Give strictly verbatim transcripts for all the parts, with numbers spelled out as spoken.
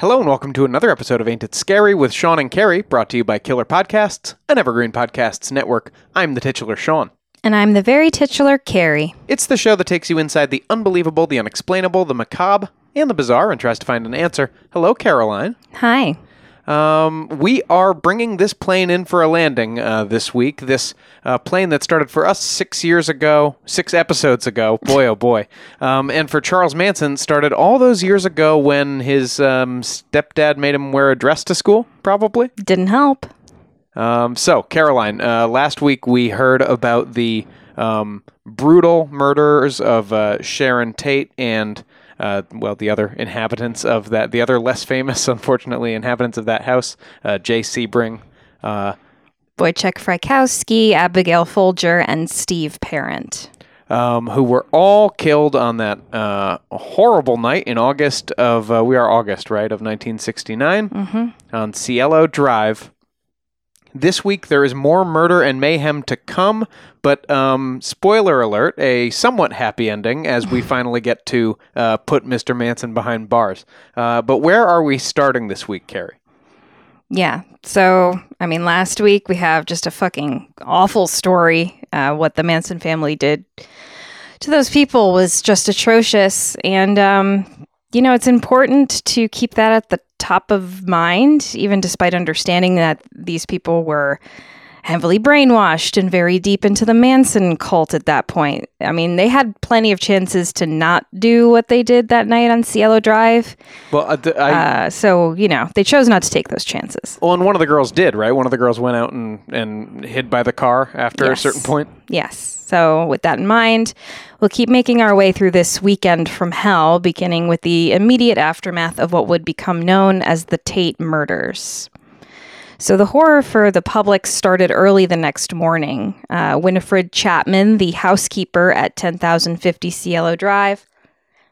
Hello and welcome to another episode of Ain't It Scary with Sean and Carrie, brought to you by Killer Podcasts, an Evergreen Podcasts network. I'm the titular Sean. And I'm the very titular Carrie. It's the show that takes you inside the unbelievable, the unexplainable, the macabre, and the bizarre and tries to find an answer. Hello, Caroline. Hi. Um, we are bringing this plane in for a landing uh, this week. This uh, plane that started for us six years ago, six episodes ago. Boy, oh boy. Um, and for Charles Manson, started all those years ago when his um, stepdad made him wear a dress to school, probably. Didn't help. Um, so, Caroline, uh, last week we heard about the um, brutal murders of uh, Sharon Tate and... Uh, well, the other inhabitants of that, the other less famous, unfortunately, inhabitants of that house, uh, Jay Sebring, uh, Wojciech Frykowski, Abigail Folger, and Steve Parent, um, who were all killed on that uh, horrible night in August of uh, we are August, right, of nineteen sixty-nine, mm-hmm. on Cielo Drive. This week, there is more murder and mayhem to come, but um, spoiler alert, a somewhat happy ending as we finally get to uh, put Mister Manson behind bars. Uh, but where are we starting this week, Carrie? Yeah, so, I mean, last week we have just a fucking awful story. Uh, what the Manson family did to those people was just atrocious, and, um, you know, it's important to keep that at the top of mind, even despite understanding that these people were heavily brainwashed and very deep into the Manson cult at that point. I mean, they had plenty of chances to not do what they did that night on Cielo Drive. Well, uh, th- I, uh, so, you know, they chose not to take those chances. Well, and one of the girls did, right? One of the girls went out and, and hid by the car after yes. a certain point. Yes. So with that in mind, we'll keep making our way through this weekend from hell, beginning with the immediate aftermath of what would become known as the Tate murders. So the horror for the public started early the next morning. Uh, Winifred Chapman, the housekeeper at ten thousand fifty Cielo Drive,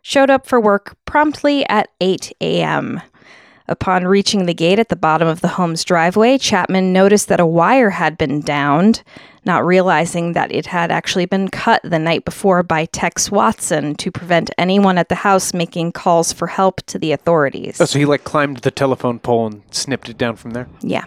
showed up for work promptly at eight a.m. Upon reaching the gate at the bottom of the home's driveway, Chapman noticed that a wire had been downed, not realizing that it had actually been cut the night before by Tex Watson to prevent anyone at the house making calls for help to the authorities. Oh, so he like climbed the telephone pole and snipped it down from there? Yeah.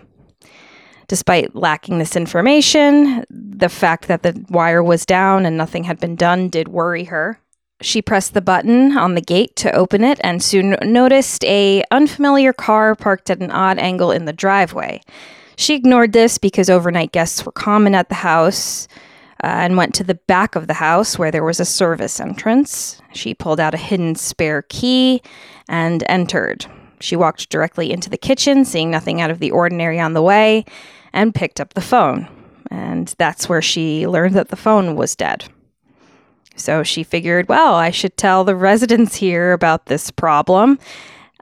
Despite lacking this information, the fact that the wire was down and nothing had been done did worry her. She pressed the button on the gate to open it and soon noticed an unfamiliar car parked at an odd angle in the driveway. She ignored this because overnight guests were common at the house uh, and went to the back of the house where there was a service entrance. She pulled out a hidden spare key and entered. She walked directly into the kitchen, seeing nothing out of the ordinary on the way, and picked up the phone. And that's where she learned that the phone was dead. So she figured, well, I should tell the residents here about this problem.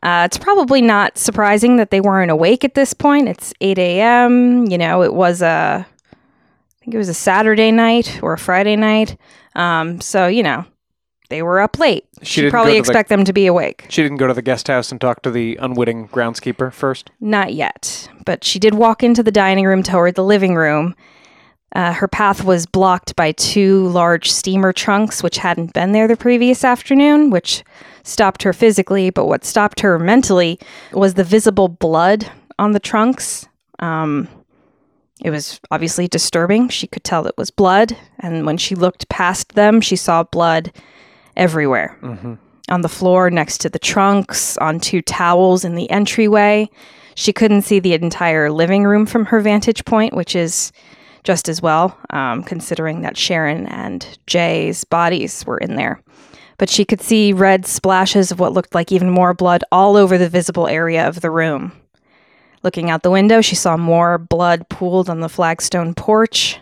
Uh, it's probably not surprising that they weren't awake at this point. It's eight a.m. You know, it was a, I think it was a Saturday night or a Friday night. Um, so, you know, they were up late. She, she probably expect the, them to be awake. She didn't go to the guest house and talk to the unwitting groundskeeper first? Not yet. But she did walk into the dining room toward the living room. Uh, her path was blocked by two large steamer trunks, which hadn't been there the previous afternoon, which stopped her physically. But what stopped her mentally was the visible blood on the trunks. Um, it was obviously disturbing. She could tell it was blood. And when she looked past them, she saw blood everywhere. Mm-hmm. On the floor, next to the trunks, on two towels in the entryway. She couldn't see the entire living room from her vantage point, which is... just as well, um, considering that Sharon and Jay's bodies were in there. But she could see red splashes of what looked like even more blood all over the visible area of the room. Looking out the window, she saw more blood pooled on the flagstone porch,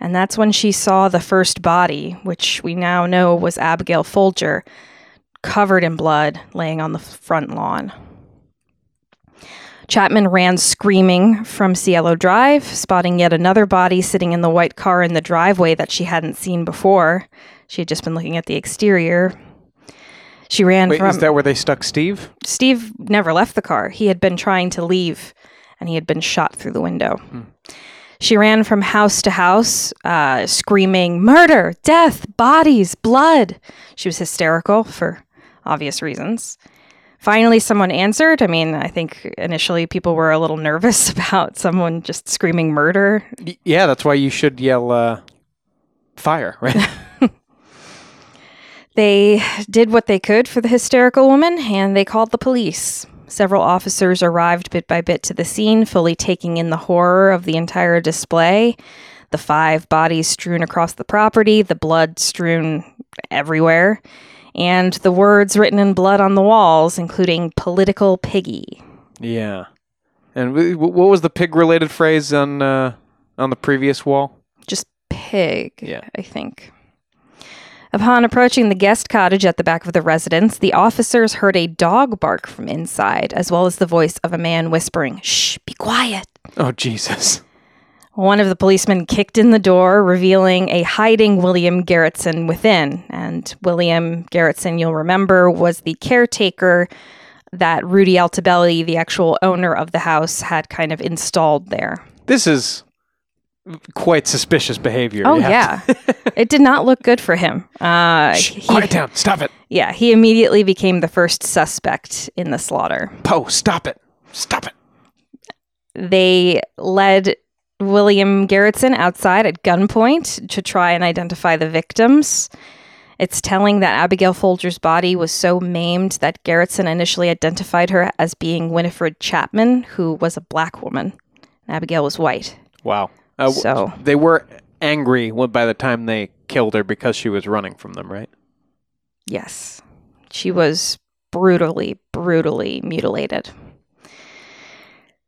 and that's when she saw the first body, which we now know was Abigail Folger, covered in blood, laying on the front lawn. Chapman ran screaming from Cielo Drive, spotting yet another body sitting in the white car in the driveway that she hadn't seen before. She had just been looking at the exterior. She ran Wait, from... Wait, is that where they stuck Steve? Steve never left the car. He had been trying to leave, and he had been shot through the window. Hmm. She ran from house to house, uh, screaming, "Murder! Death! Bodies! Blood!" She was hysterical for obvious reasons. Finally, someone answered. I mean, I think initially people were a little nervous about someone just screaming murder. Yeah, that's why you should yell uh, fire, right? They did what they could for the hysterical woman, and they called the police. Several officers arrived bit by bit to the scene, fully taking in the horror of the entire display. The five bodies strewn across the property, the blood strewn everywhere, and the words written in blood on the walls, including political piggy. Yeah. And w- what was the pig-related phrase on uh, on the previous wall? Just pig, yeah. I think. Upon approaching the guest cottage at the back of the residence, the officers heard a dog bark from inside, as well as the voice of a man whispering, "Shh, be quiet." Oh, Jesus. One of the policemen kicked in the door, revealing a hiding William Garretson within. And William Garretson, you'll remember, was the caretaker that Rudy Altabelli, the actual owner of the house, had kind of installed there. This is... quite suspicious behavior. Oh, yeah. It did not look good for him. Uh, Shh, he, quiet down. Stop it. Yeah, he immediately became the first suspect in the slaughter. Poe, stop it. Stop it. They led William Garretson outside at gunpoint to try and identify the victims. It's telling that Abigail Folger's body was so maimed that Garretson initially identified her as being Winifred Chapman, who was a black woman. Abigail was white. Wow. Uh, so they were angry by the time they killed her because she was running from them, right? Yes. She was brutally, brutally mutilated.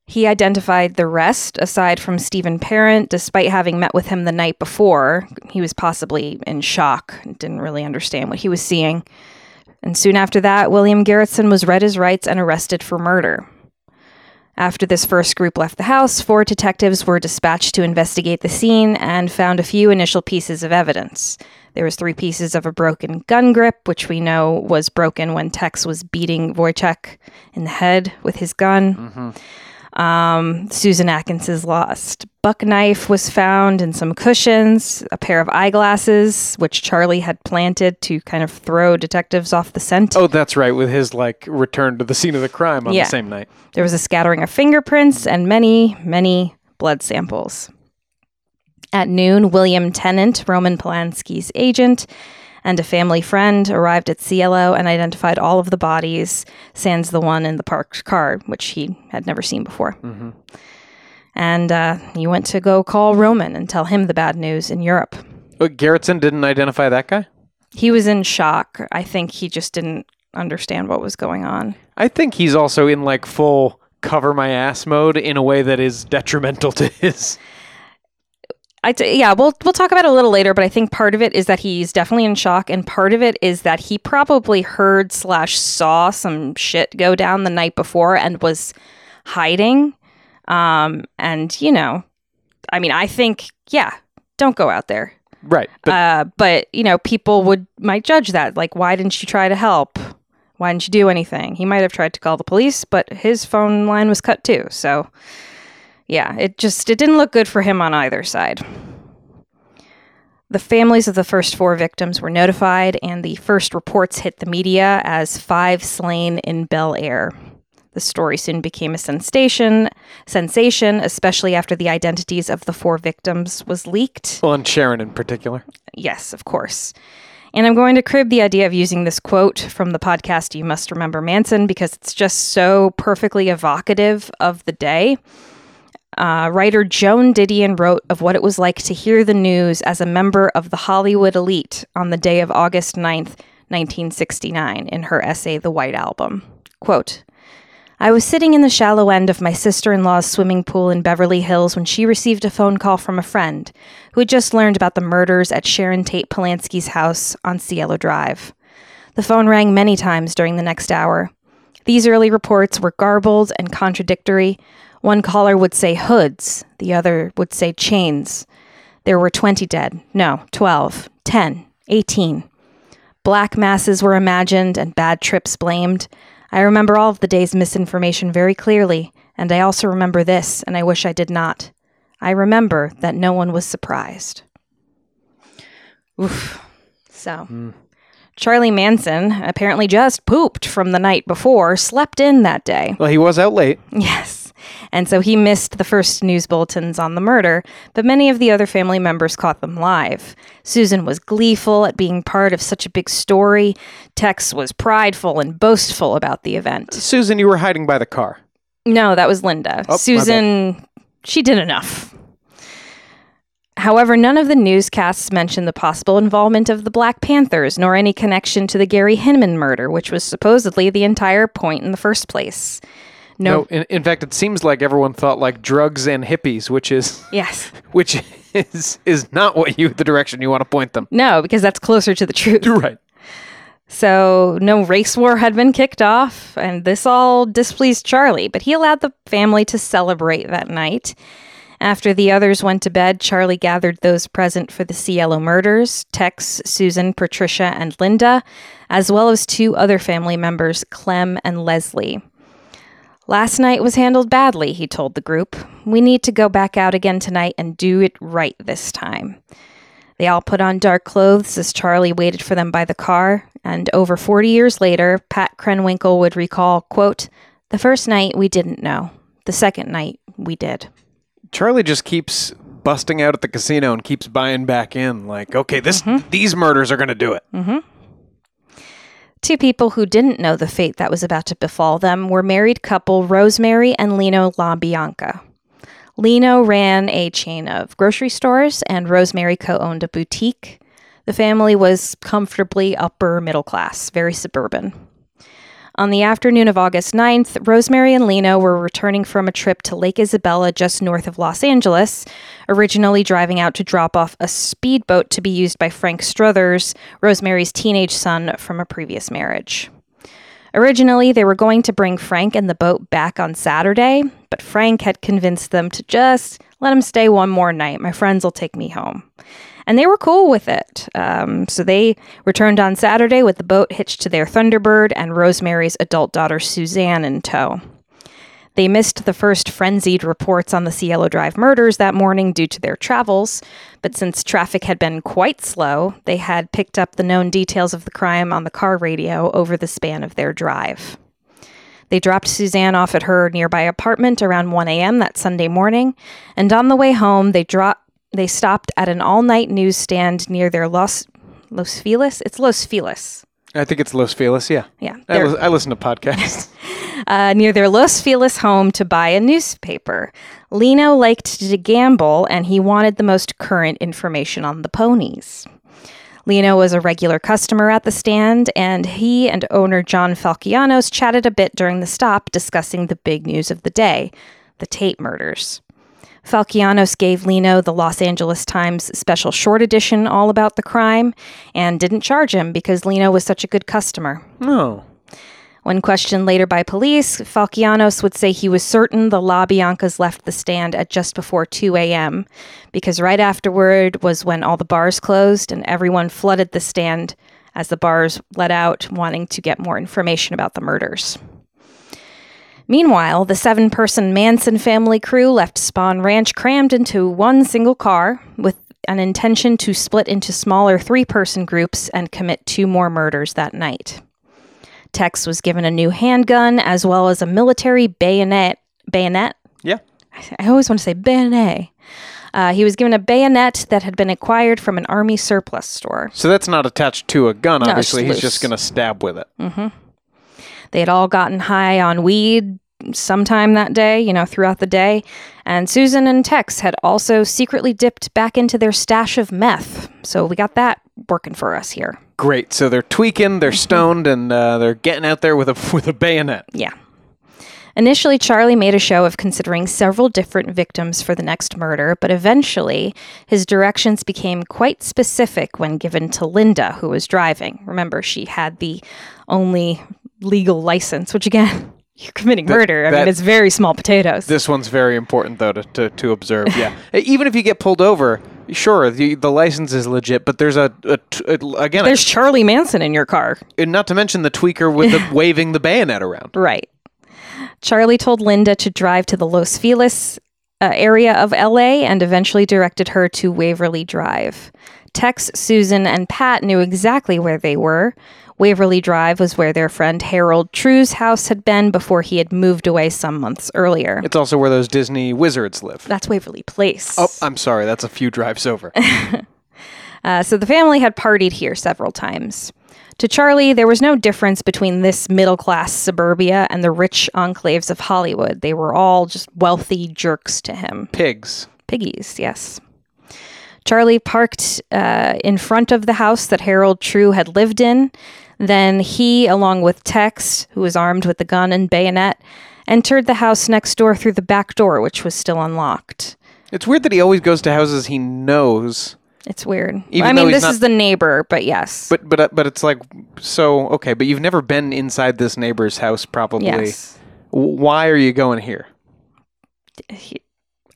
He identified the rest, aside from Stephen Parent, despite having met with him the night before. He was possibly in shock, didn't really understand what he was seeing. And soon after that, William Garretson was read his rights and arrested for murder. After this first group left the house, four detectives were dispatched to investigate the scene and found a few initial pieces of evidence. There was three pieces of a broken gun grip, which we know was broken when Tex was beating Wojciech in the head with his gun. Mm-hmm. Um, Susan Atkins' lost buck knife was found and some cushions, a pair of eyeglasses, which Charlie had planted to kind of throw detectives off the scent. Oh, that's right, with his, like, return to the scene of the crime on yeah. the same night. There was a scattering of fingerprints and many, many blood samples. At noon, William Tennant, Roman Polanski's agent, and a family friend arrived at Cielo and identified all of the bodies, sans the one in the parked car, which he had never seen before. Mm-hmm. And uh, he went to go call Roman and tell him the bad news in Europe. But Garretson didn't identify that guy? He was in shock. I think he just didn't understand what was going on. I think he's also in, like, full cover my ass mode in a way that is detrimental to his... I t- yeah, we'll we'll talk about it a little later, but I think part of it is that he's definitely in shock, and part of it is that he probably heard slash saw some shit go down the night before and was hiding. Um, and, you know, I mean, I think, yeah, don't go out there. Right. But, uh, but you know, people would might judge that. Like, why didn't you try to help? Why didn't you do anything? He might have tried to call the police, but his phone line was cut too, so... Yeah, it just, it didn't look good for him on either side. The families of the first four victims were notified, and the first reports hit the media as five slain in Bel Air. The story soon became a sensation, sensation, especially after the identities of the four victims was leaked. Well, and Sharon in particular. Yes, of course. And I'm going to crib the idea of using this quote from the podcast You Must Remember Manson, because it's just so perfectly evocative of the day. Uh, writer Joan Didion wrote of what it was like to hear the news as a member of the Hollywood elite on the day of August ninth, nineteen sixty-nine, in her essay, The White Album. Quote, "I was sitting in the shallow end of my sister-in-law's swimming pool in Beverly Hills when she received a phone call from a friend who had just learned about the murders at Sharon Tate Polanski's house on Cielo Drive. The phone rang many times during the next hour. These early reports were garbled and contradictory. One caller would say hoods, the other would say chains. There were twenty dead, no, twelve, ten, eighteen. Black masses were imagined and bad trips blamed. I remember all of the day's misinformation very clearly, and I also remember this, and I wish I did not. I remember that no one was surprised." Oof. So, mm. Charlie Manson apparently just pooped from the night before, slept in that day. Well, he was out late. Yes. And so he missed the first news bulletins on the murder, but many of the other family members caught them live. Susan was gleeful at being part of such a big story. Tex was prideful and boastful about the event. Susan, you were hiding by the car. No, that was Linda. Oh, Susan, she did enough. However, none of the newscasts mentioned the possible involvement of the Black Panthers, nor any connection to the Gary Hinman murder, which was supposedly the entire point in the first place. No, no in, in fact, it seems like everyone thought like drugs and hippies, which is yes, which is is not what you the direction you want to point them. No, because that's closer to the truth. You're right. So no race war had been kicked off, and this all displeased Charlie, but he allowed the family to celebrate that night. After the others went to bed, Charlie gathered those present for the Cielo murders, Tex, Susan, Patricia, and Linda, as well as two other family members, Clem and Leslie. Last night was handled badly, he told the group. We need to go back out again tonight and do it right this time. They all put on dark clothes as Charlie waited for them by the car, and over forty years later, Pat Krenwinkel would recall, quote, "The first night we didn't know. The second night we did." Charlie just keeps busting out at the casino and keeps buying back in. Like, okay, this mm-hmm. these murders are going to do it. Mm-hmm. Two people who didn't know the fate that was about to befall them were married couple Rosemary and Lino LaBianca. Lino ran a chain of grocery stores, and Rosemary co-owned a boutique. The family was comfortably upper middle class, very suburban. On the afternoon of August ninth, Rosemary and Lino were returning from a trip to Lake Isabella just north of Los Angeles, originally driving out to drop off a speedboat to be used by Frank Struthers, Rosemary's teenage son from a previous marriage. Originally, they were going to bring Frank and the boat back on Saturday, but Frank had convinced them to just let him stay one more night. My friends will take me home. And they were cool with it. Um, so they returned on Saturday with the boat hitched to their Thunderbird and Rosemary's adult daughter Suzanne in tow. They missed the first frenzied reports on the Cielo Drive murders that morning due to their travels, but since traffic had been quite slow, they had picked up the known details of the crime on the car radio over the span of their drive. They dropped Suzanne off at her nearby apartment around one a.m. that Sunday morning, and on the way home, they dropped They stopped at an all-night newsstand near their Los Los Feliz. It's Los Feliz. I think it's Los Feliz, yeah. Yeah. I, li- I listen to podcasts. uh, near their Los Feliz home to buy a newspaper. Lino liked to gamble, and he wanted the most current information on the ponies. Lino was a regular customer at the stand, and he and owner John Falcianos chatted a bit during the stop, discussing the big news of the day, the Tate murders. Falcianos gave Lino the Los Angeles Times special short edition all about the crime and didn't charge him because Lino was such a good customer. No. When questioned later by police, Falcianos would say he was certain the LaBiancas left the stand at just before two a.m. because right afterward was when all the bars closed and everyone flooded the stand as the bars let out, wanting to get more information about the murders. Meanwhile, the seven-person Manson family crew left Spahn Ranch crammed into one single car with an intention to split into smaller three-person groups and commit two more murders that night. Tex was given a new handgun as well as a military bayonet. Bayonet? Yeah. I always want to say bayonet. Uh, he was given a bayonet that had been acquired from an army surplus store. So that's not attached to a gun, obviously. No, he's just going to stab with it. Mm-hmm. They had all gotten high on weed sometime that day, you know, throughout the day. And Susan and Tex had also secretly dipped back into their stash of meth. So we got that working for us here. Great. So they're tweaking, they're stoned, and uh, they're getting out there with a with a bayonet. Yeah. Initially, Charlie made a show of considering several different victims for the next murder, but eventually his directions became quite specific when given to Linda, who was driving. Remember, she had the only legal license, which again, you're committing that, murder. I that, mean, it's very small potatoes. This one's very important, though, to, to, to observe. Yeah. Even if you get pulled over, sure, the, the license is legit, but there's a, a, a again... There's a, Charlie Manson in your car. And not to mention the tweaker with the, waving the bayonet around. Right. Charlie told Linda to drive to the Los Feliz uh, area of L A and eventually directed her to Waverly Drive. Tex, Susan, and Pat knew exactly where they were. Waverly Drive was where their friend Harold True's house had been before he had moved away some months earlier. It's also where those Disney wizards live. That's Waverly Place. Oh, I'm sorry. That's a few drives over. uh, so the family had partied here several times. To Charlie, there was no difference between this middle-class suburbia and the rich enclaves of Hollywood. They were all just wealthy jerks to him. Pigs. Piggies, yes. Charlie parked uh, in front of the house that Harold True had lived in. Then he, along with Tex, who was armed with a gun and bayonet, entered the house next door through the back door, which was still unlocked. It's weird that he always goes to houses he knows. It's weird. Even I mean, this not... is the neighbor, but yes. But but uh, but it's like, so, okay, but you've never been inside this neighbor's house, probably. Yes. Why are you going here? He,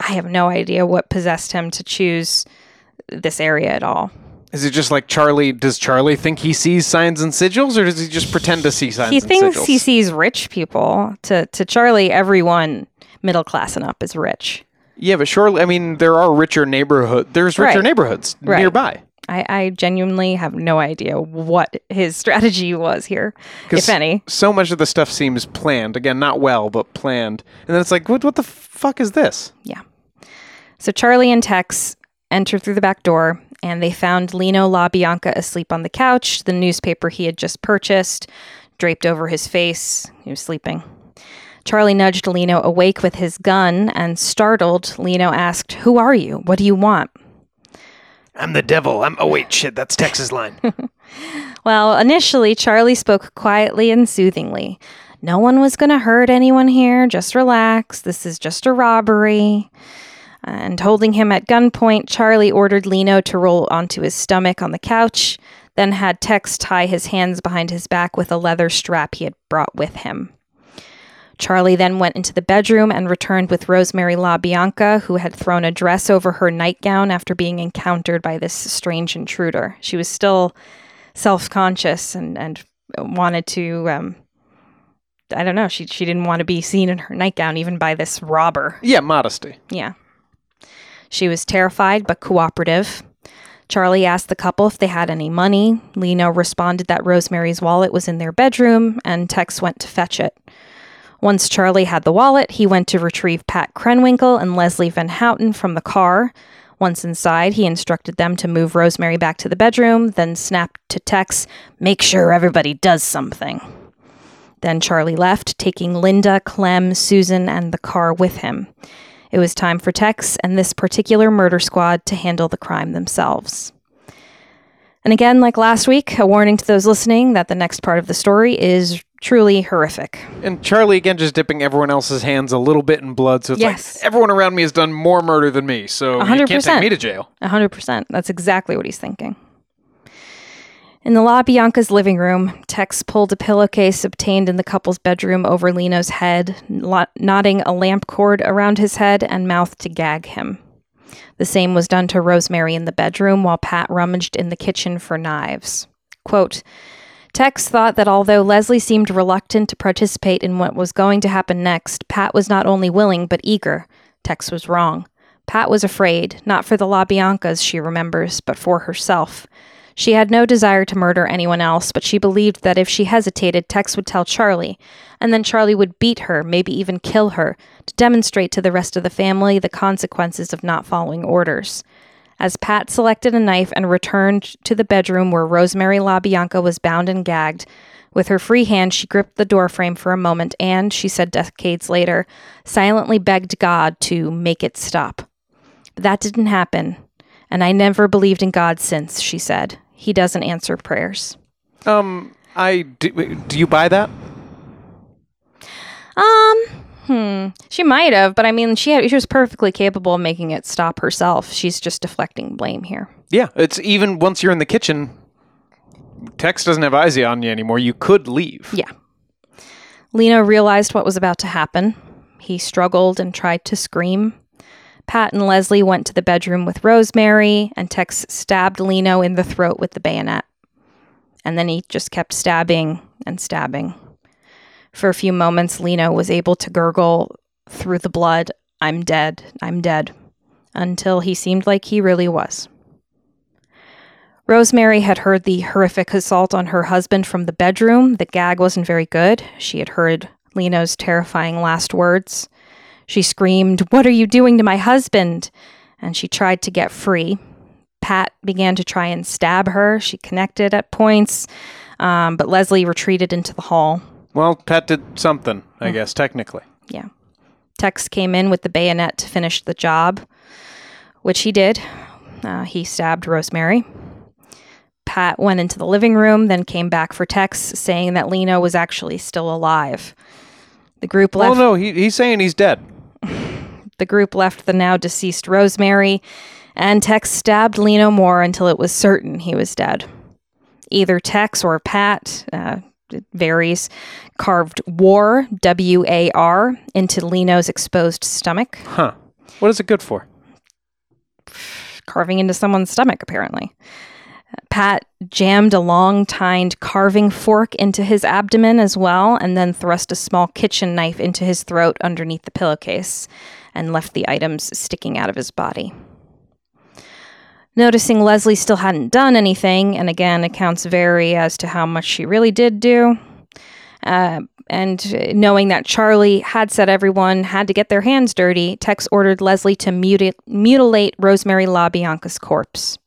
I have no idea what possessed him to choose this area at all. Is it just like Charlie, does Charlie think he sees signs and sigils, or does he just pretend to see signs he and sigils? He thinks he sees rich people. To, to Charlie, everyone middle class and up is rich. Yeah, but surely, I mean, there are richer neighborhoods. There's richer right. neighborhoods right. nearby. I, I genuinely have no idea what his strategy was here, if any. So much of the stuff seems planned. Again, not well, but planned. And then it's like, what, what the fuck is this? Yeah. So Charlie and Tex entered through the back door, and they found Lino LaBianca asleep on the couch, the newspaper he had just purchased, draped over his face. He was sleeping. Charlie nudged Lino awake with his gun, and startled, Lino asked, "Who are you? What do you want?" "I'm the devil. I'm... Oh, wait, shit, that's Tex's line." Well, initially, Charlie spoke quietly and soothingly. No one was going to hurt anyone here. Just relax. This is just a robbery. And holding him at gunpoint, Charlie ordered Lino to roll onto his stomach on the couch, then had Tex tie his hands behind his back with a leather strap he had brought with him. Charlie then went into the bedroom and returned with Rosemary LaBianca, who had thrown a dress over her nightgown after being encountered by this strange intruder. She was still self-conscious and, and wanted to, um, I don't know, she she didn't want to be seen in her nightgown even by this robber. Yeah, modesty. Yeah. She was terrified but cooperative. Charlie asked the couple if they had any money. Lino responded that Rosemary's wallet was in their bedroom, and Tex went to fetch it. Once Charlie had the wallet, he went to retrieve Pat Krenwinkel and Leslie Van Houten from the car. Once inside, he instructed them to move Rosemary back to the bedroom, then snapped to Tex, "Make sure everybody does something." Then Charlie left, taking Linda, Clem, Susan, and the car with him. It was time for Tex and this particular murder squad to handle the crime themselves. And again, like last week, a warning to those listening that the next part of the story is truly horrific. And Charlie, again, just dipping everyone else's hands a little bit in blood. So it's yes. like, everyone around me has done more murder than me, so one hundred percent. You can't take me to jail. one hundred percent. That's exactly what he's thinking. In the LaBianca's living room, Tex pulled a pillowcase obtained in the couple's bedroom over Lino's head, lo- knotting a lamp cord around his head and mouth to gag him. The same was done to Rosemary in the bedroom while Pat rummaged in the kitchen for knives. Quote, Tex thought that although Leslie seemed reluctant to participate in what was going to happen next, Pat was not only willing but eager. Tex was wrong. Pat was afraid, not for the LaBiancas, she remembers, but for herself. She had no desire to murder anyone else, but she believed that if she hesitated, Tex would tell Charlie, and then Charlie would beat her, maybe even kill her, to demonstrate to the rest of the family the consequences of not following orders. As Pat selected a knife and returned to the bedroom where Rosemary LaBianca was bound and gagged, with her free hand she gripped the doorframe for a moment and, she said decades later, silently begged God to make it stop. But that didn't happen, and I never believed in God since, she said. He doesn't answer prayers. Um, I do, do you buy that? Um, hmm. She might have, but I mean, she had, she was perfectly capable of making it stop herself. She's just deflecting blame here. Yeah, it's even once you're in the kitchen, Tex doesn't have eyes on you anymore. You could leave. Yeah. Lino realized what was about to happen. He struggled and tried to scream. Pat and Leslie went to the bedroom with Rosemary, and Tex stabbed Lino in the throat with the bayonet. And then he just kept stabbing and stabbing. For a few moments, Lino was able to gurgle through the blood, "I'm dead, I'm dead," until he seemed like he really was. Rosemary had heard the horrific assault on her husband from the bedroom. The gag wasn't very good. She had heard Lino's terrifying last words. She screamed, "What are you doing to my husband?" And she tried to get free. Pat began to try and stab her. She connected at points, um, but Leslie retreated into the hall. Well, Pat did something, I mm. guess, technically. Yeah. Tex came in with the bayonet to finish the job, which he did. Uh, he stabbed Rosemary. Pat went into the living room, then came back for Tex, saying that Lino was actually still alive. The group left... Well, no, he, he's saying he's dead. The group left the now-deceased Rosemary, and Tex stabbed Lino more until it was certain he was dead. Either Tex or Pat, uh, it varies, carved war, W A R, into Lino's exposed stomach. Huh. What is it good for? Carving into someone's stomach, apparently. Pat jammed a long-tined carving fork into his abdomen as well, and then thrust a small kitchen knife into his throat underneath the pillowcase, and left the items sticking out of his body. Noticing Leslie still hadn't done anything, and again, accounts vary as to how much she really did do, uh, and knowing that Charlie had said everyone had to get their hands dirty, Tex ordered Leslie to muti- mutilate Rosemary LaBianca's corpse.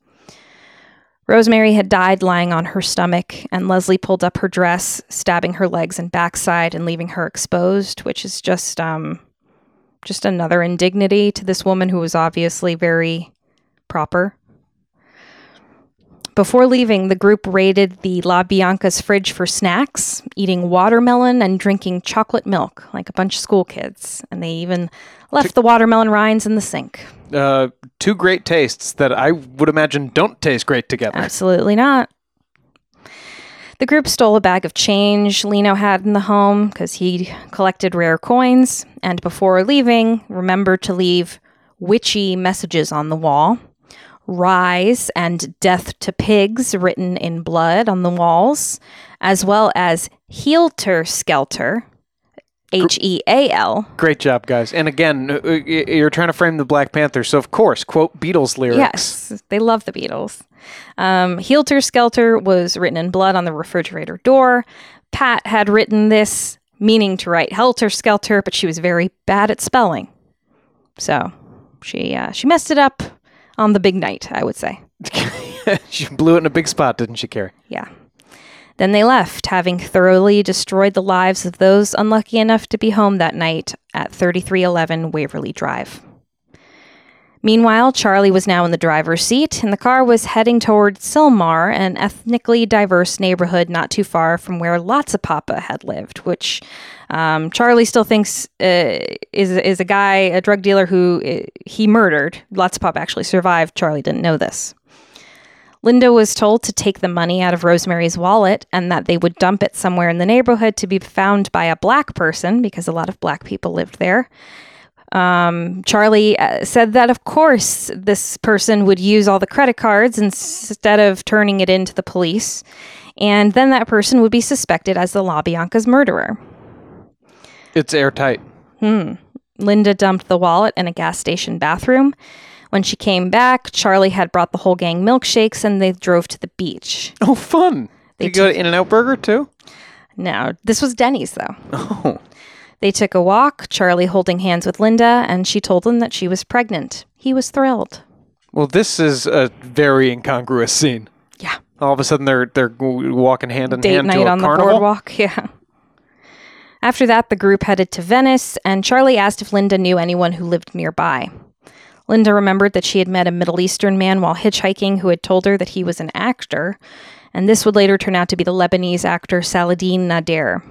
Rosemary had died lying on her stomach, and Leslie pulled up her dress, stabbing her legs and backside and leaving her exposed, which is just um, just another indignity to this woman who was obviously very proper. Before leaving, the group raided the LaBianca's fridge for snacks, eating watermelon and drinking chocolate milk like a bunch of school kids, and they even left two, the watermelon rinds in the sink. Uh, two great tastes that I would imagine don't taste great together. Absolutely not. The group stole a bag of change Lino had in the home because he collected rare coins, and before leaving, remembered to leave witchy messages on the wall, rise and death to pigs written in blood on the walls, as well as Helter Skelter, H E A L. Great job, guys. And again, you're trying to frame the Black Panther, so of course, quote Beatles lyrics. Yes, they love the Beatles. Um, Helter Skelter was written in blood on the refrigerator door. Pat had written this, meaning to write Helter Skelter, but she was very bad at spelling. So she uh, she messed it up on the big night, I would say. She blew it in a big spot, didn't she, Carrie? Yeah. Then they left, having thoroughly destroyed the lives of those unlucky enough to be home that night at thirty-three eleven Waverly Drive. Meanwhile, Charlie was now in the driver's seat, and the car was heading toward Silmar, an ethnically diverse neighborhood not too far from where Lots of Papa had lived, which um, Charlie still thinks uh, is is a guy, a drug dealer who uh, he murdered. Lots of Papa actually survived. Charlie didn't know this. Linda was told to take the money out of Rosemary's wallet and that they would dump it somewhere in the neighborhood to be found by a black person, because a lot of black people lived there. Um, Charlie uh, said that, of course, this person would use all the credit cards instead of turning it in to the police, and then that person would be suspected as the LaBianca's murderer. It's airtight. Hmm. Linda dumped the wallet in a gas station bathroom. When she came back, Charlie had brought the whole gang milkshakes, and they drove to the beach. Oh, fun! They Did you go to In-N-Out Burger, too? No. This was Denny's, though. Oh. They took a walk, Charlie holding hands with Linda, and she told him that she was pregnant. He was thrilled. Well, this is a very incongruous scene. Yeah. All of a sudden, they're they're walking hand in Date hand to a carnival? Date night on the boardwalk, yeah. After that, the group headed to Venice, and Charlie asked if Linda knew anyone who lived nearby. Linda remembered that she had met a Middle Eastern man while hitchhiking who had told her that he was an actor, and this would later turn out to be the Lebanese actor Saladin Nadir.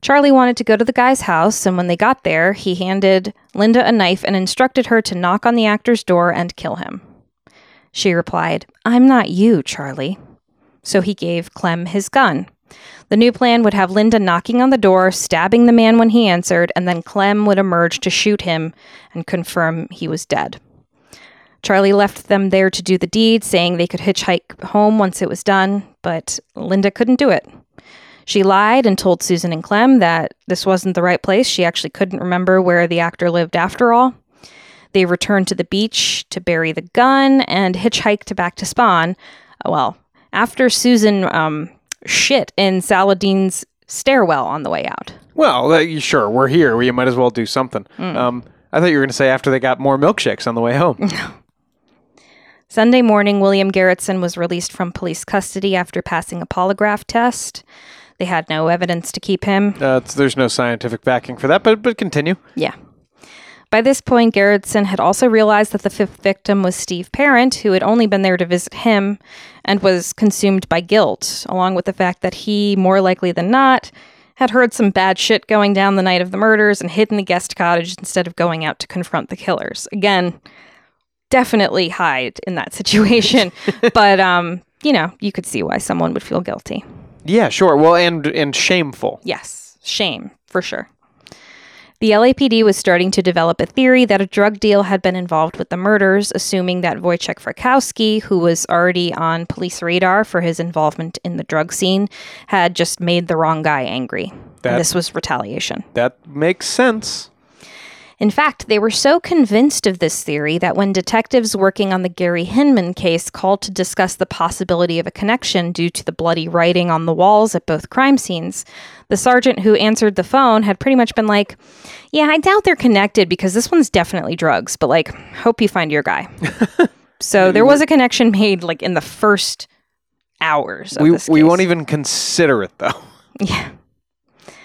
Charlie wanted to go to the guy's house, and when they got there, he handed Linda a knife and instructed her to knock on the actor's door and kill him. She replied, "I'm not you, Charlie." So he gave Clem his gun. The new plan would have Linda knocking on the door, stabbing the man when he answered, and then Clem would emerge to shoot him and confirm he was dead. Charlie left them there to do the deed, saying they could hitchhike home once it was done, but Linda couldn't do it. She lied and told Susan and Clem that this wasn't the right place. She actually couldn't remember where the actor lived after all. They returned to the beach to bury the gun and hitchhiked back to Spahn, well, after Susan um, shit in Saladine's stairwell on the way out. Well, uh, sure, we're here. We might as well do something. Mm. Um, I thought you were going to say after they got more milkshakes on the way home. Sunday morning, William Garretson was released from police custody after passing a polygraph test. They had no evidence to keep him. Uh, there's no scientific backing for that, but but continue. Yeah. By this point, Garretson had also realized that the fifth victim was Steve Parent, who had only been there to visit him and was consumed by guilt, along with the fact that he, more likely than not, had heard some bad shit going down the night of the murders and hid in the guest cottage instead of going out to confront the killers. Again, definitely hide in that situation. But, um, you know, you could see why someone would feel guilty. Yeah, sure. Well, and and shameful. Yes. Shame, for sure. The L A P D was starting to develop a theory that a drug deal had been involved with the murders, assuming that Wojciech Frykowski, who was already on police radar for his involvement in the drug scene, had just made the wrong guy angry. That, and this was retaliation. That makes sense. In fact, they were so convinced of this theory that when detectives working on the Gary Hinman case called to discuss the possibility of a connection due to the bloody writing on the walls at both crime scenes, the sergeant who answered the phone had pretty much been like, yeah, I doubt they're connected because this one's definitely drugs, but like, hope you find your guy. So there was a connection made like in the first hours of we, this case. We won't even consider it though. Yeah.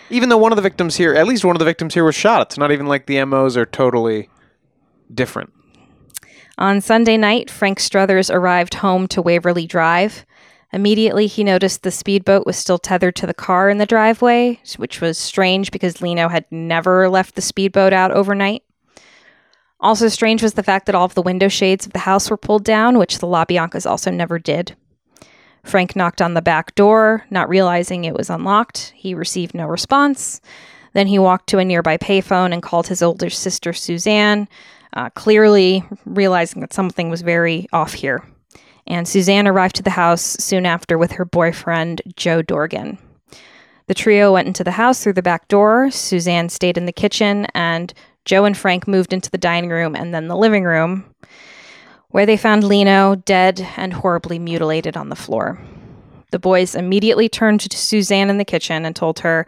Even though one of the victims here, at least one of the victims here was shot. It's not even like the M Os are totally different. On Sunday night, Frank Struthers arrived home to Waverly Drive. Immediately, he noticed the speedboat was still tethered to the car in the driveway, which was strange because Lino had never left the speedboat out overnight. Also strange was the fact that all of the window shades of the house were pulled down, which the LaBiancas also never did. Frank knocked on the back door, not realizing it was unlocked. He received no response. Then he walked to a nearby payphone and called his older sister, Suzanne, uh, clearly realizing that something was very off here. And Suzanne arrived to the house soon after with her boyfriend, Joe Dorgan. The trio went into the house through the back door. Suzanne stayed in the kitchen, and Joe and Frank moved into the dining room and then the living room, where they found Lino dead and horribly mutilated on the floor. The boys immediately turned to Suzanne in the kitchen and told her,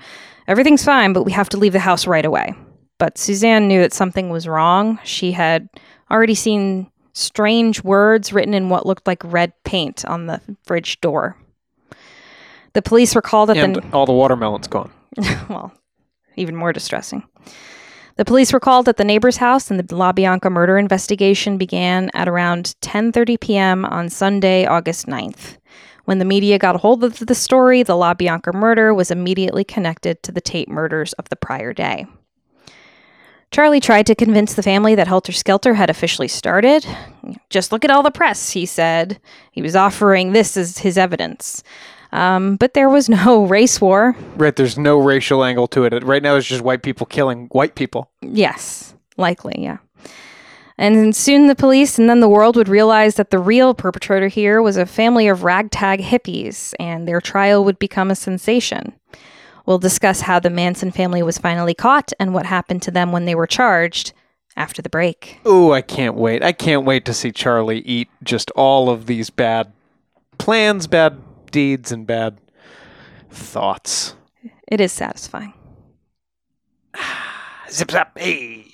everything's fine, but we have to leave the house right away. But Suzanne knew that something was wrong. She had already seen strange words written in what looked like red paint on the fridge door. The police were called at and the... And all the watermelon's gone. Well, even more distressing. The police were called at the neighbor's house, and the LaBianca murder investigation began at around ten thirty p.m. on Sunday, August ninth. When the media got a hold of the story, the LaBianca murder was immediately connected to the Tate murders of the prior day. Charlie tried to convince the family that Helter Skelter had officially started. Just look at all the press, he said. He was offering this as his evidence. Um, but there was no race war. Right, there's no racial angle to it. Right now, it's just white people killing white people. Yes, likely, yeah. And soon the police and then the world would realize that the real perpetrator here was a family of ragtag hippies, and their trial would become a sensation. We'll discuss how the Manson family was finally caught and what happened to them when they were charged after the break. Oh, I can't wait. I can't wait to see Charlie eat just all of these bad plans, bad... deeds and bad thoughts. It is satisfying. Zip zap, hey.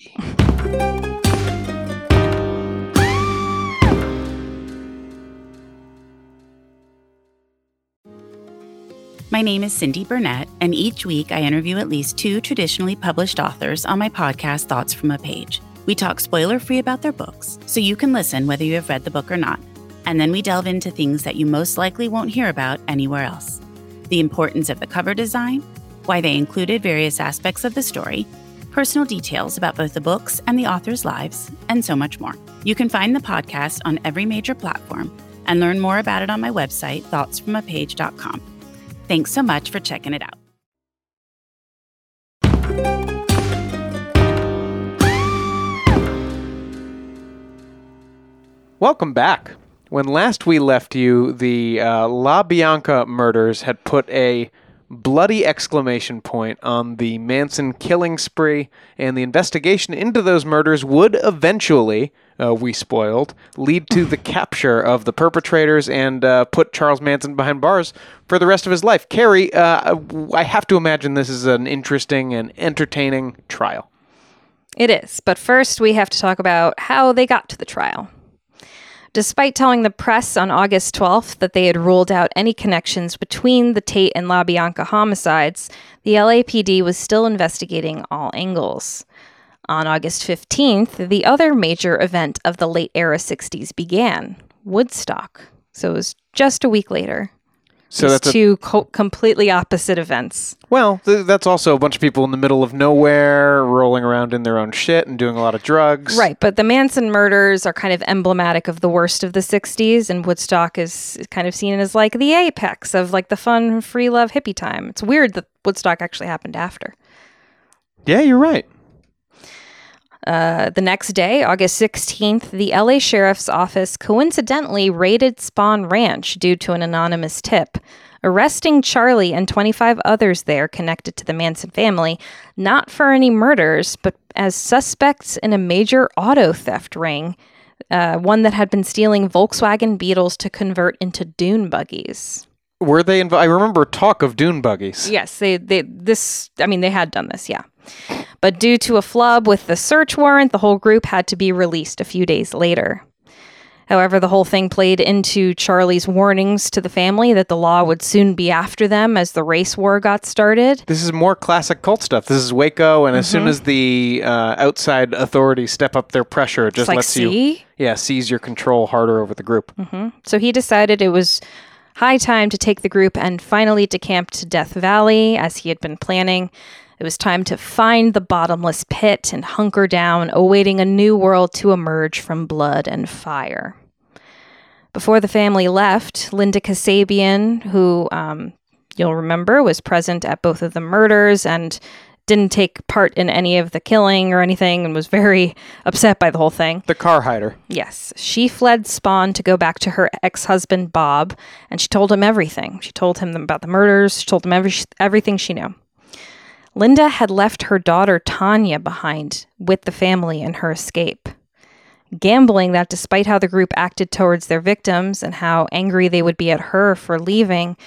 My name is Cindy Burnett, and each week I interview at least two traditionally published authors on my podcast, Thoughts from a Page. We talk spoiler-free about their books, so you can listen whether you have read the book or not. And then we delve into things that you most likely won't hear about anywhere else. The importance of the cover design, why they included various aspects of the story, personal details about both the books and the authors' lives, and so much more. You can find the podcast on every major platform and learn more about it on my website, thoughts from a page dot com. Thanks so much for checking it out. Welcome back. When last we left you, the uh, LaBianca murders had put a bloody exclamation point on the Manson killing spree, and the investigation into those murders would eventually, uh, we spoiled, lead to the capture of the perpetrators and uh, put Charles Manson behind bars for the rest of his life. Carrie, uh, I have to imagine this is an interesting and entertaining trial. It is, but first we have to talk about how they got to the trial. Despite telling the press on August twelfth that they had ruled out any connections between the Tate and LaBianca homicides, the L A P D was still investigating all angles. On August fifteenth, the other major event of the late era sixties began, Woodstock. So it was just a week later. So These that's two a, co- completely opposite events. Well, th- that's also a bunch of people in the middle of nowhere rolling around in their own shit and doing a lot of drugs. Right, but the Manson murders are kind of emblematic of the worst of the sixties, and Woodstock is kind of seen as like the apex of like the fun, free love hippie time. It's weird that Woodstock actually happened after. Yeah, you're right. Uh, the next day, August sixteenth, the L A Sheriff's Office coincidentally raided Spahn Ranch due to an anonymous tip, arresting Charlie and twenty-five others there connected to the Manson family, not for any murders, but as suspects in a major auto theft ring, uh, one that had been stealing Volkswagen Beetles to convert into dune buggies. Were they inv- I remember talk of dune buggies. Yes, they, they, this, I mean, they had done this, yeah. But due to a flub with the search warrant, the whole group had to be released a few days later. However, the whole thing played into Charlie's warnings to the family that the law would soon be after them as the race war got started. This is more classic cult stuff. This is Waco, and mm-hmm. as soon as the uh, outside authorities step up their pressure, it just like, lets see? you yeah, seize your control harder over the group. Mm-hmm. So he decided it was high time to take the group and finally decamp to Death Valley, as he had been planning. It was time to find the bottomless pit and hunker down, awaiting a new world to emerge from blood and fire. Before the family left, Linda Kasabian, who um, you'll remember was present at both of the murders and didn't take part in any of the killing or anything and was very upset by the whole thing. The car hider. Yes. She fled Spahn to go back to her ex-husband, Bob, and she told him everything. She told him about the murders. She told him every, everything she knew. Linda had left her daughter Tanya behind with the family in her escape, gambling that despite how the group acted towards their victims and how angry they would be at her for leaving,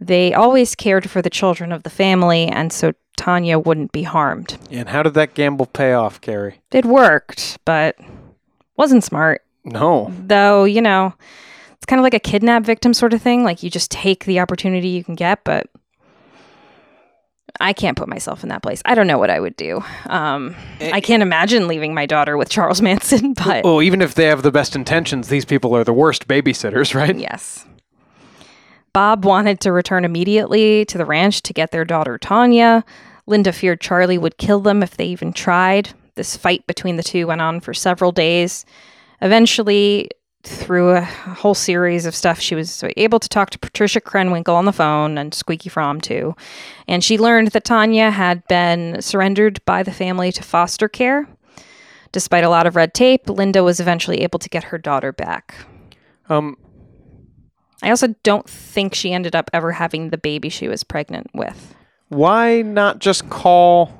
they always cared for the children of the family, and so Tanya wouldn't be harmed. And how did that gamble pay off, Carrie? It worked, but wasn't smart. No. Though, you know, it's kind of like a kidnap victim sort of thing. Like, you just take the opportunity you can get, but I can't put myself in that place. I don't know what I would do. Um, it, I can't imagine leaving my daughter with Charles Manson, but... Well, even if they have the best intentions, these people are the worst babysitters, right? Yes. Bob wanted to return immediately to the ranch to get their daughter Tanya. Linda feared Charlie would kill them if they even tried. This fight between the two went on for several days. Eventually, through a whole series of stuff, she was able to talk to Patricia Krenwinkel on the phone, and Squeaky Fromm too. And she learned that Tanya had been surrendered by the family to foster care. Despite a lot of red tape, Linda was eventually able to get her daughter back. Um, I also don't think she ended up ever having the baby she was pregnant with. Why not just call?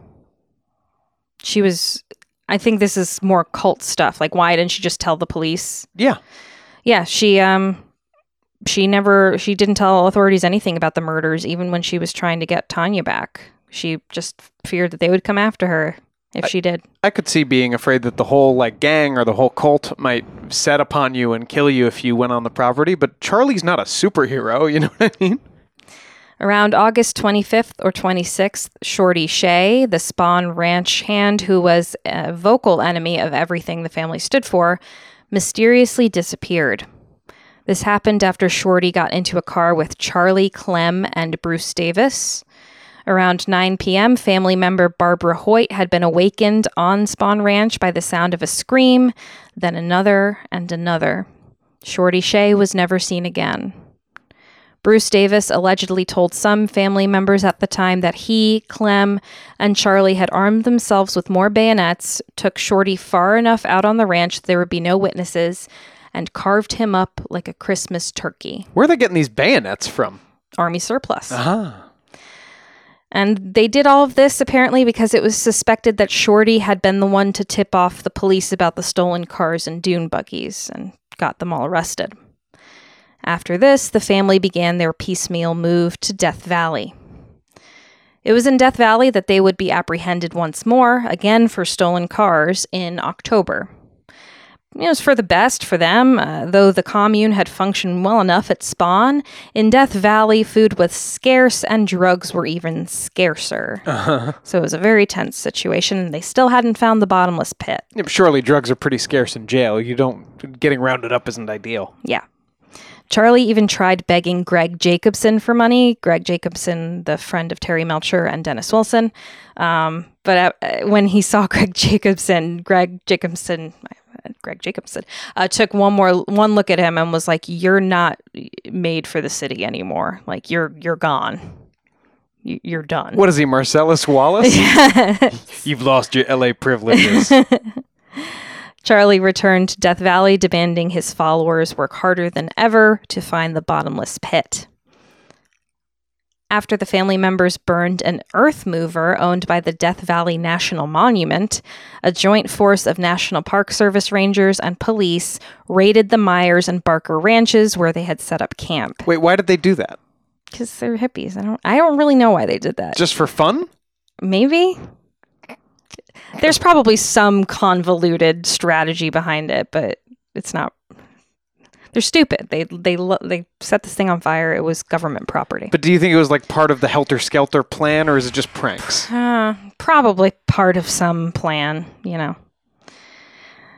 She was... I think this is more cult stuff. Like, why didn't she just tell the police? Yeah. Yeah, she um, she never, she didn't tell authorities anything about the murders, even when she was trying to get Tanya back. She just feared that they would come after her if I, she did. I could see being afraid that the whole, like, gang or the whole cult might set upon you and kill you if you went on the property, but Charlie's not a superhero, you know what I mean? Around August twenty-fifth or twenty-sixth, Shorty Shea, the Spahn Ranch hand who was a vocal enemy of everything the family stood for, mysteriously disappeared. This happened after Shorty got into a car with Charlie, Clem, and Bruce Davis. Around nine p.m., family member Barbara Hoyt had been awakened on Spahn Ranch by the sound of a scream, then another and another. Shorty Shea was never seen again. Bruce Davis allegedly told some family members at the time that he, Clem, and Charlie had armed themselves with more bayonets, took Shorty far enough out on the ranch there would be no witnesses, and carved him up like a Christmas turkey. Where are they getting these bayonets from? Army surplus. Uh-huh. And they did all of this apparently because it was suspected that Shorty had been the one to tip off the police about the stolen cars and dune buggies and got them all arrested. After this, the family began their piecemeal move to Death Valley. It was in Death Valley that they would be apprehended once more, again for stolen cars, in October. It was for the best for them, uh, though the commune had functioned well enough at Spahn. In Death Valley, food was scarce and drugs were even scarcer. Uh-huh. So it was a very tense situation, and they still hadn't found the bottomless pit. Surely drugs are pretty scarce in jail. You don't, getting rounded up isn't ideal. Yeah. Charlie even tried begging Greg Jacobson for money. Greg Jacobson, the friend of Terry Melcher and Dennis Wilson. Um, but uh, when he saw Greg Jacobson, Greg Jacobson, Greg Jacobson, uh, took one more one look at him and was like, "You're not made for the city anymore. Like you're you're gone. You're done." What is he, Marcellus Wallace? Yes. You've lost your L A privileges. Charlie returned to Death Valley, demanding his followers work harder than ever to find the bottomless pit. After the family members burned an earth mover owned by the Death Valley National Monument, a joint force of National Park Service rangers and police raided the Myers and Barker ranches where they had set up camp. Wait, why did they do that? Because they were hippies. I don't. I don't really know why they did that. Just for fun? Maybe. There's probably some convoluted strategy behind it, but it's not. They're stupid. They they lo- they set this thing on fire. It was government property. But do you think it was like part of the Helter Skelter plan, or is it just pranks? Uh, probably part of some plan, you know.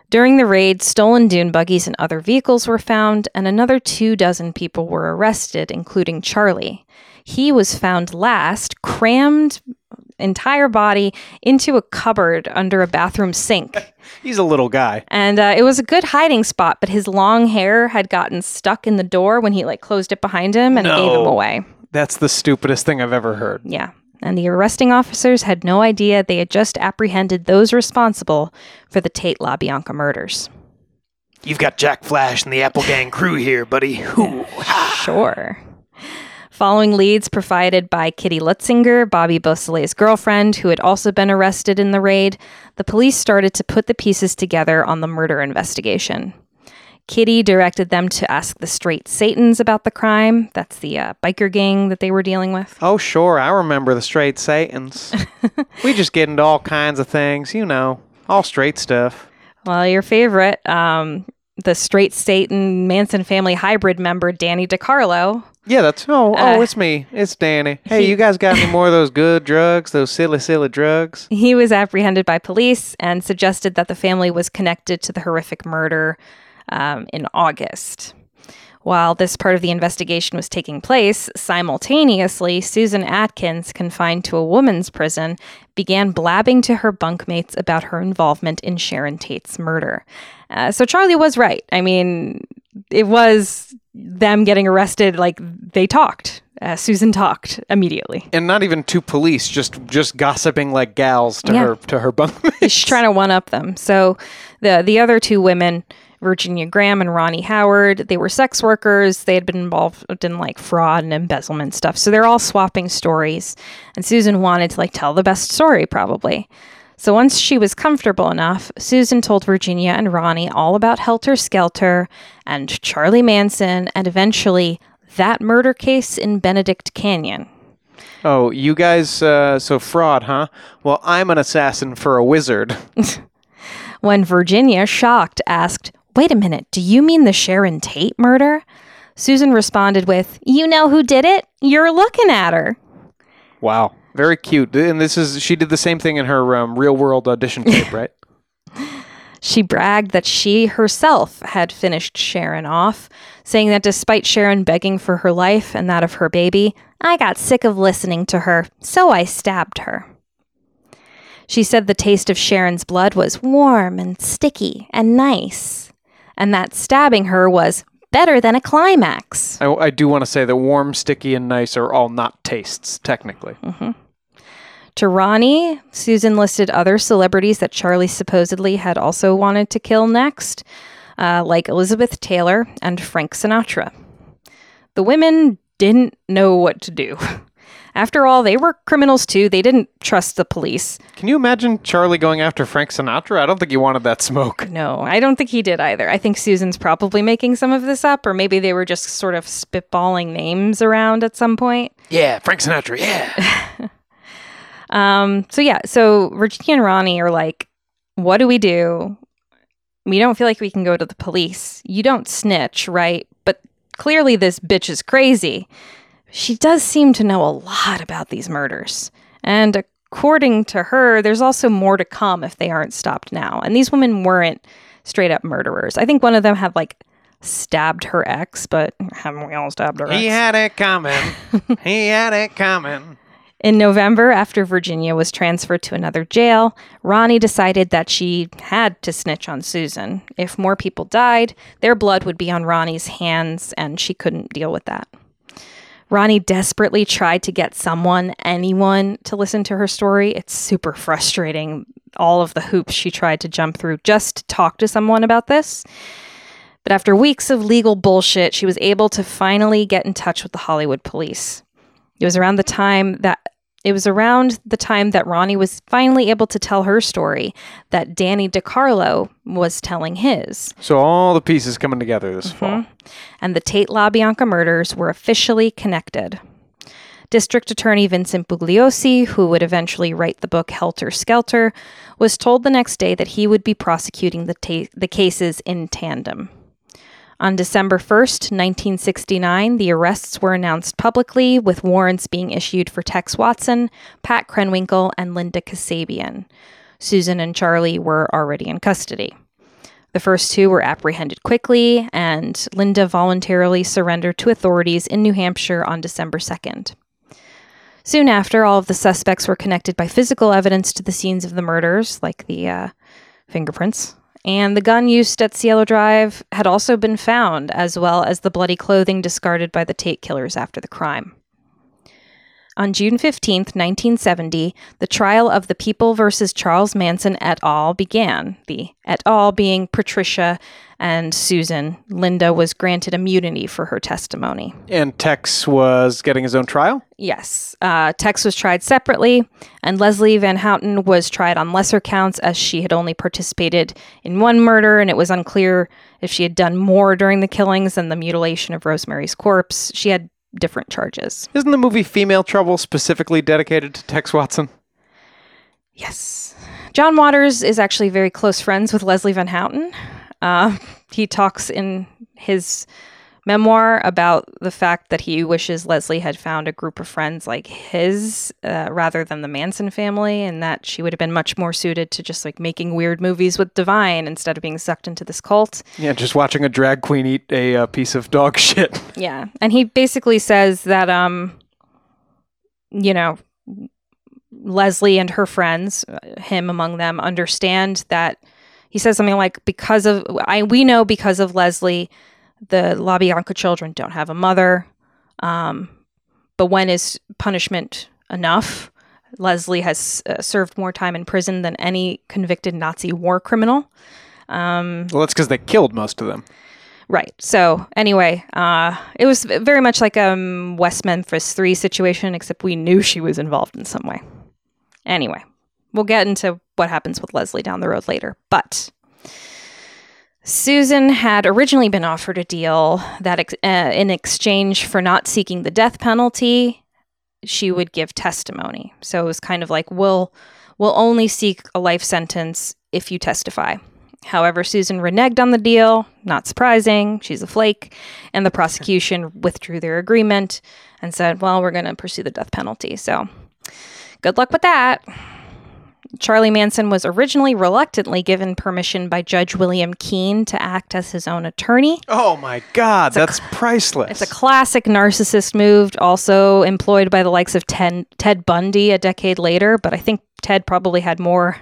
During the raid, stolen dune buggies and other vehicles were found, and another two dozen people were arrested, including Charlie. He was found last, crammed entire body into a cupboard under a bathroom sink. He's a little guy. And uh, it was a good hiding spot, but his long hair had gotten stuck in the door when he like closed it behind him and no. gave him away. That's the stupidest thing I've ever heard. Yeah. And the arresting officers had no idea they had just apprehended those responsible for the Tate LaBianca murders. You've got Jack Flash and the Apple Gang crew here, buddy. Sure. Following leads provided by Kitty Lutzinger, Bobby Beausoleil's girlfriend, who had also been arrested in the raid, the police started to put the pieces together on the murder investigation. Kitty directed them to ask the Straight Satans about the crime. That's the uh, biker gang that they were dealing with. Oh, sure. I remember the Straight Satans. We just get into all kinds of things, you know, all straight stuff. Well, your favorite, um, the Straight Satan Manson family hybrid member, Danny DiCarlo. Yeah, that's, oh, uh, oh, it's me. It's Danny. Hey, he, you guys got any more of those good drugs, those silly, silly drugs? He was apprehended by police and suggested that the family was connected to the horrific murder um, in August. While this part of the investigation was taking place, simultaneously, Susan Atkins, confined to a woman's prison, began blabbing to her bunkmates about her involvement in Sharon Tate's murder. Uh, so Charlie was right. I mean, it was them getting arrested, like, they talked. Uh, Susan talked immediately. And not even to police, just just gossiping like gals to yeah. her to her bunkmates. She's trying to one-up them. So the the other two women, Virginia Graham and Ronnie Howard, they were sex workers. They had been involved in, like, fraud and embezzlement stuff. So they're all swapping stories. And Susan wanted to, like, tell the best story, probably. So once she was comfortable enough, Susan told Virginia and Ronnie all about Helter Skelter and Charlie Manson and eventually that murder case in Benedict Canyon. Oh, you guys, uh, so fraud, huh? Well, I'm an assassin for a wizard. When Virginia, shocked, asked, "Wait a minute, do you mean the Sharon Tate murder?" Susan responded with, "You know who did it? You're looking at her." Wow. Very cute. And this is, she did the same thing in her um, Real World audition tape, right? She bragged that she herself had finished Sharon off, saying that despite Sharon begging for her life and that of her baby, "I got sick of listening to her, so I stabbed her." She said the taste of Sharon's blood was warm and sticky and nice, and that stabbing her was better than a climax. I, I do want to say that warm, sticky, and nice are all not tastes, technically. Mm-hmm. To Ronnie, Susan listed other celebrities that Charlie supposedly had also wanted to kill next, uh, like Elizabeth Taylor and Frank Sinatra. The women didn't know what to do. After all, they were criminals too. They didn't trust the police. Can you imagine Charlie going after Frank Sinatra? I don't think he wanted that smoke. No, I don't think he did either. I think Susan's probably making some of this up, or maybe they were just sort of spitballing names around at some point. Yeah, Frank Sinatra, yeah. um. So yeah, so Virginia and Ronnie are like, what do we do? We don't feel like we can go to the police. You don't snitch, right? But clearly this bitch is crazy. She does seem to know a lot about these murders. And according to her, there's also more to come if they aren't stopped now. And these women weren't straight up murderers. I think one of them had like stabbed her ex, but haven't we all stabbed our ex? He had it coming. He had it coming. In November, after Virginia was transferred to another jail, Ronnie decided that she had to snitch on Susan. If more people died, their blood would be on Ronnie's hands, and she couldn't deal with that. Ronnie desperately tried to get someone, anyone, to listen to her story. It's super frustrating, all of the hoops she tried to jump through just to talk to someone about this. But after weeks of legal bullshit, she was able to finally get in touch with the Hollywood police. It was around the time that it was around the time that Ronnie was finally able to tell her story that Danny DiCarlo was telling his. So all the pieces coming together this mm-hmm. fall. And the Tate LaBianca murders were officially connected. District Attorney Vincent Bugliosi, who would eventually write the book Helter Skelter, was told the next day that he would be prosecuting the ta- the cases in tandem. On December first, nineteen sixty-nine, the arrests were announced publicly, with warrants being issued for Tex Watson, Pat Krenwinkel, and Linda Kasabian. Susan and Charlie were already in custody. The first two were apprehended quickly, and Linda voluntarily surrendered to authorities in New Hampshire on December second. Soon after, all of the suspects were connected by physical evidence to the scenes of the murders, like the uh, fingerprints. And the gun used at Cielo Drive had also been found, as well as the bloody clothing discarded by the Tate killers after the crime. On June fifteenth, nineteen seventy, the trial of the People versus Charles Manson et al. Began, the et al. Being Patricia and Susan. Linda was granted immunity for her testimony. And Tex was getting his own trial? Yes. Uh, Tex was tried separately, and Leslie Van Houten was tried on lesser counts, as she had only participated in one murder, and it was unclear if she had done more during the killings than the mutilation of Rosemary's corpse. She had different charges. Isn't the movie Female Trouble specifically dedicated to Tex Watson? Yes. John Waters is actually very close friends with Leslie Van Houten. Uh, he talks in his memoir about the fact that he wishes Leslie had found a group of friends like his uh, rather than the Manson family, and that she would have been much more suited to just like making weird movies with Divine instead of being sucked into this cult. Yeah, just watching a drag queen eat a uh, piece of dog shit. Yeah, and he basically says that, um, you know, Leslie and her friends, him among them, understand that, he says something like, because of, I we know because of Leslie, the LaBianca children don't have a mother, um, but when is punishment enough? Leslie has uh, served more time in prison than any convicted Nazi war criminal. Um, well, that's because they killed most of them. Right. So anyway, uh, it was very much like a um, West Memphis three situation, except we knew she was involved in some way. Anyway, we'll get into what happens with Leslie down the road later, but Susan had originally been offered a deal that ex- uh, in exchange for not seeking the death penalty, she would give testimony. So it was kind of like, we'll, we'll only seek a life sentence if you testify. However, Susan reneged on the deal. Not surprising. She's a flake. And the prosecution withdrew their agreement and said, well, we're going to pursue the death penalty. So good luck with that. Charlie Manson was originally reluctantly given permission by Judge William Keene to act as his own attorney. Oh my God, it's that's a, priceless. It's a classic narcissist move, also employed by the likes of Ted, Ted Bundy a decade later, but I think Ted probably had more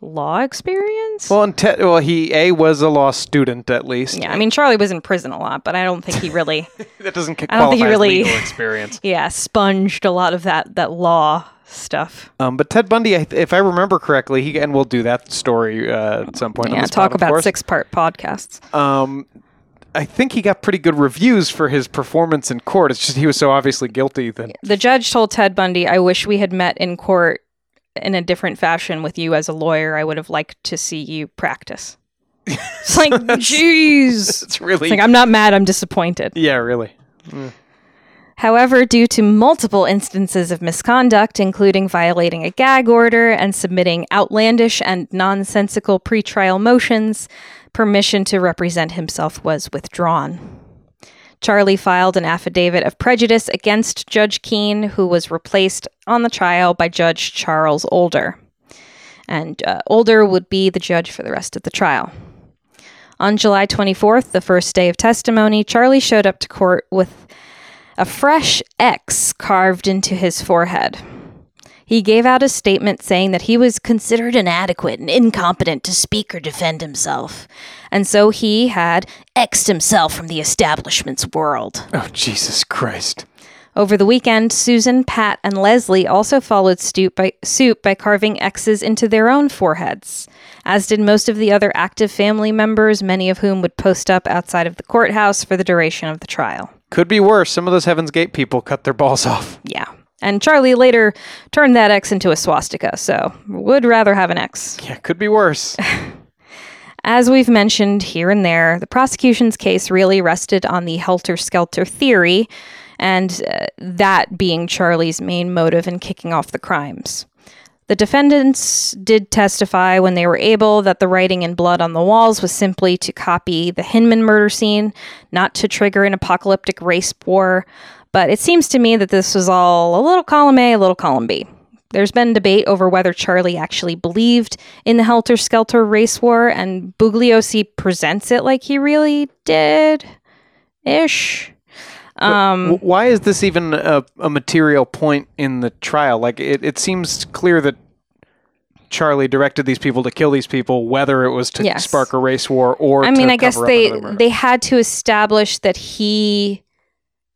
law experience. Well, and Ted, well, he A, was a law student at least. Yeah, I mean, Charlie was in prison a lot, but I don't think he really... that doesn't qualify I don't think he really, legal experience. Yeah, sponged a lot of that that law stuff. Um, but Ted Bundy, if I remember correctly, he and we'll do that story uh, at some point. Yeah, on this talk pod, about six-part podcasts. Um, I think he got pretty good reviews for his performance in court. It's just he was so obviously guilty that... The judge told Ted Bundy, "I wish we had met in court in a different fashion with you as a lawyer. I would have liked to see you practice." It's like, jeez. It's really... It's like, I'm not mad, I'm disappointed. Yeah, really. Mm. However, due to multiple instances of misconduct, including violating a gag order and submitting outlandish and nonsensical pretrial motions, permission to represent himself was withdrawn. Charlie filed an affidavit of prejudice against Judge Keene, who was replaced on the trial by Judge Charles Older. And uh, Older would be the judge for the rest of the trial. On July twenty-fourth, the first day of testimony, Charlie showed up to court with a fresh X carved into his forehead. He gave out a statement saying that he was considered inadequate and incompetent to speak or defend himself. And so he had X'd himself from the establishment's world. Oh, Jesus Christ. Over the weekend, Susan, Pat, and Leslie also followed suit by, suit by carving X's into their own foreheads, as did most of the other active family members, many of whom would post up outside of the courthouse for the duration of the trial. Could be worse. Some of those Heaven's Gate people cut their balls off. Yeah. And Charlie later turned that X into a swastika, so would rather have an X. Yeah, could be worse. As we've mentioned here and there, the prosecution's case really rested on the Helter Skelter theory, and uh, that being Charlie's main motive in kicking off the crimes. The defendants did testify when they were able that the writing in blood on the walls was simply to copy the Hinman murder scene, not to trigger an apocalyptic race war. But it seems to me that this was all a little column A, a little column B. There's been debate over whether Charlie actually believed in the Helter Skelter race war, and Bugliosi presents it like he really did-ish. Um, Why is this even a, a material point in the trial? Like, it, it seems clear that Charlie directed these people to kill these people, whether it was to yes. spark a race war or I mean, to I guess they they had to establish that he...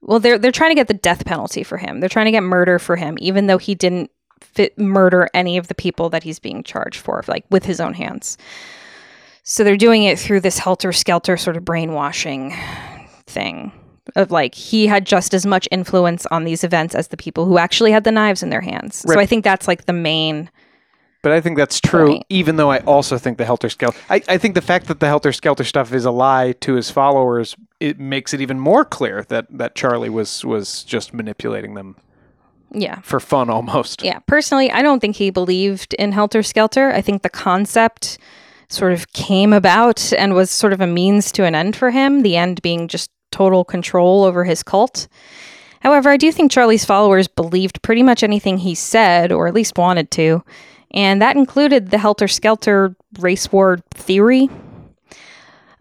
Well, they're they're trying to get the death penalty for him. They're trying to get murder for him, even though he didn't fit murder any of the people that he's being charged for, like with his own hands. So they're doing it through this helter-skelter sort of brainwashing thing of like he had just as much influence on these events as the people who actually had the knives in their hands. Right. So I think that's like the main... But I think that's true, right. Even though I also think the Helter Skelter... I, I think the fact that the Helter Skelter stuff is a lie to his followers, it makes it even more clear that, that Charlie was, was just manipulating them. Yeah. For fun, almost. Yeah. Personally, I don't think he believed in Helter Skelter. I think the concept sort of came about and was sort of a means to an end for him, the end being just total control over his cult. However, I do think Charlie's followers believed pretty much anything he said, or at least wanted to. And that included the helter-skelter race war theory.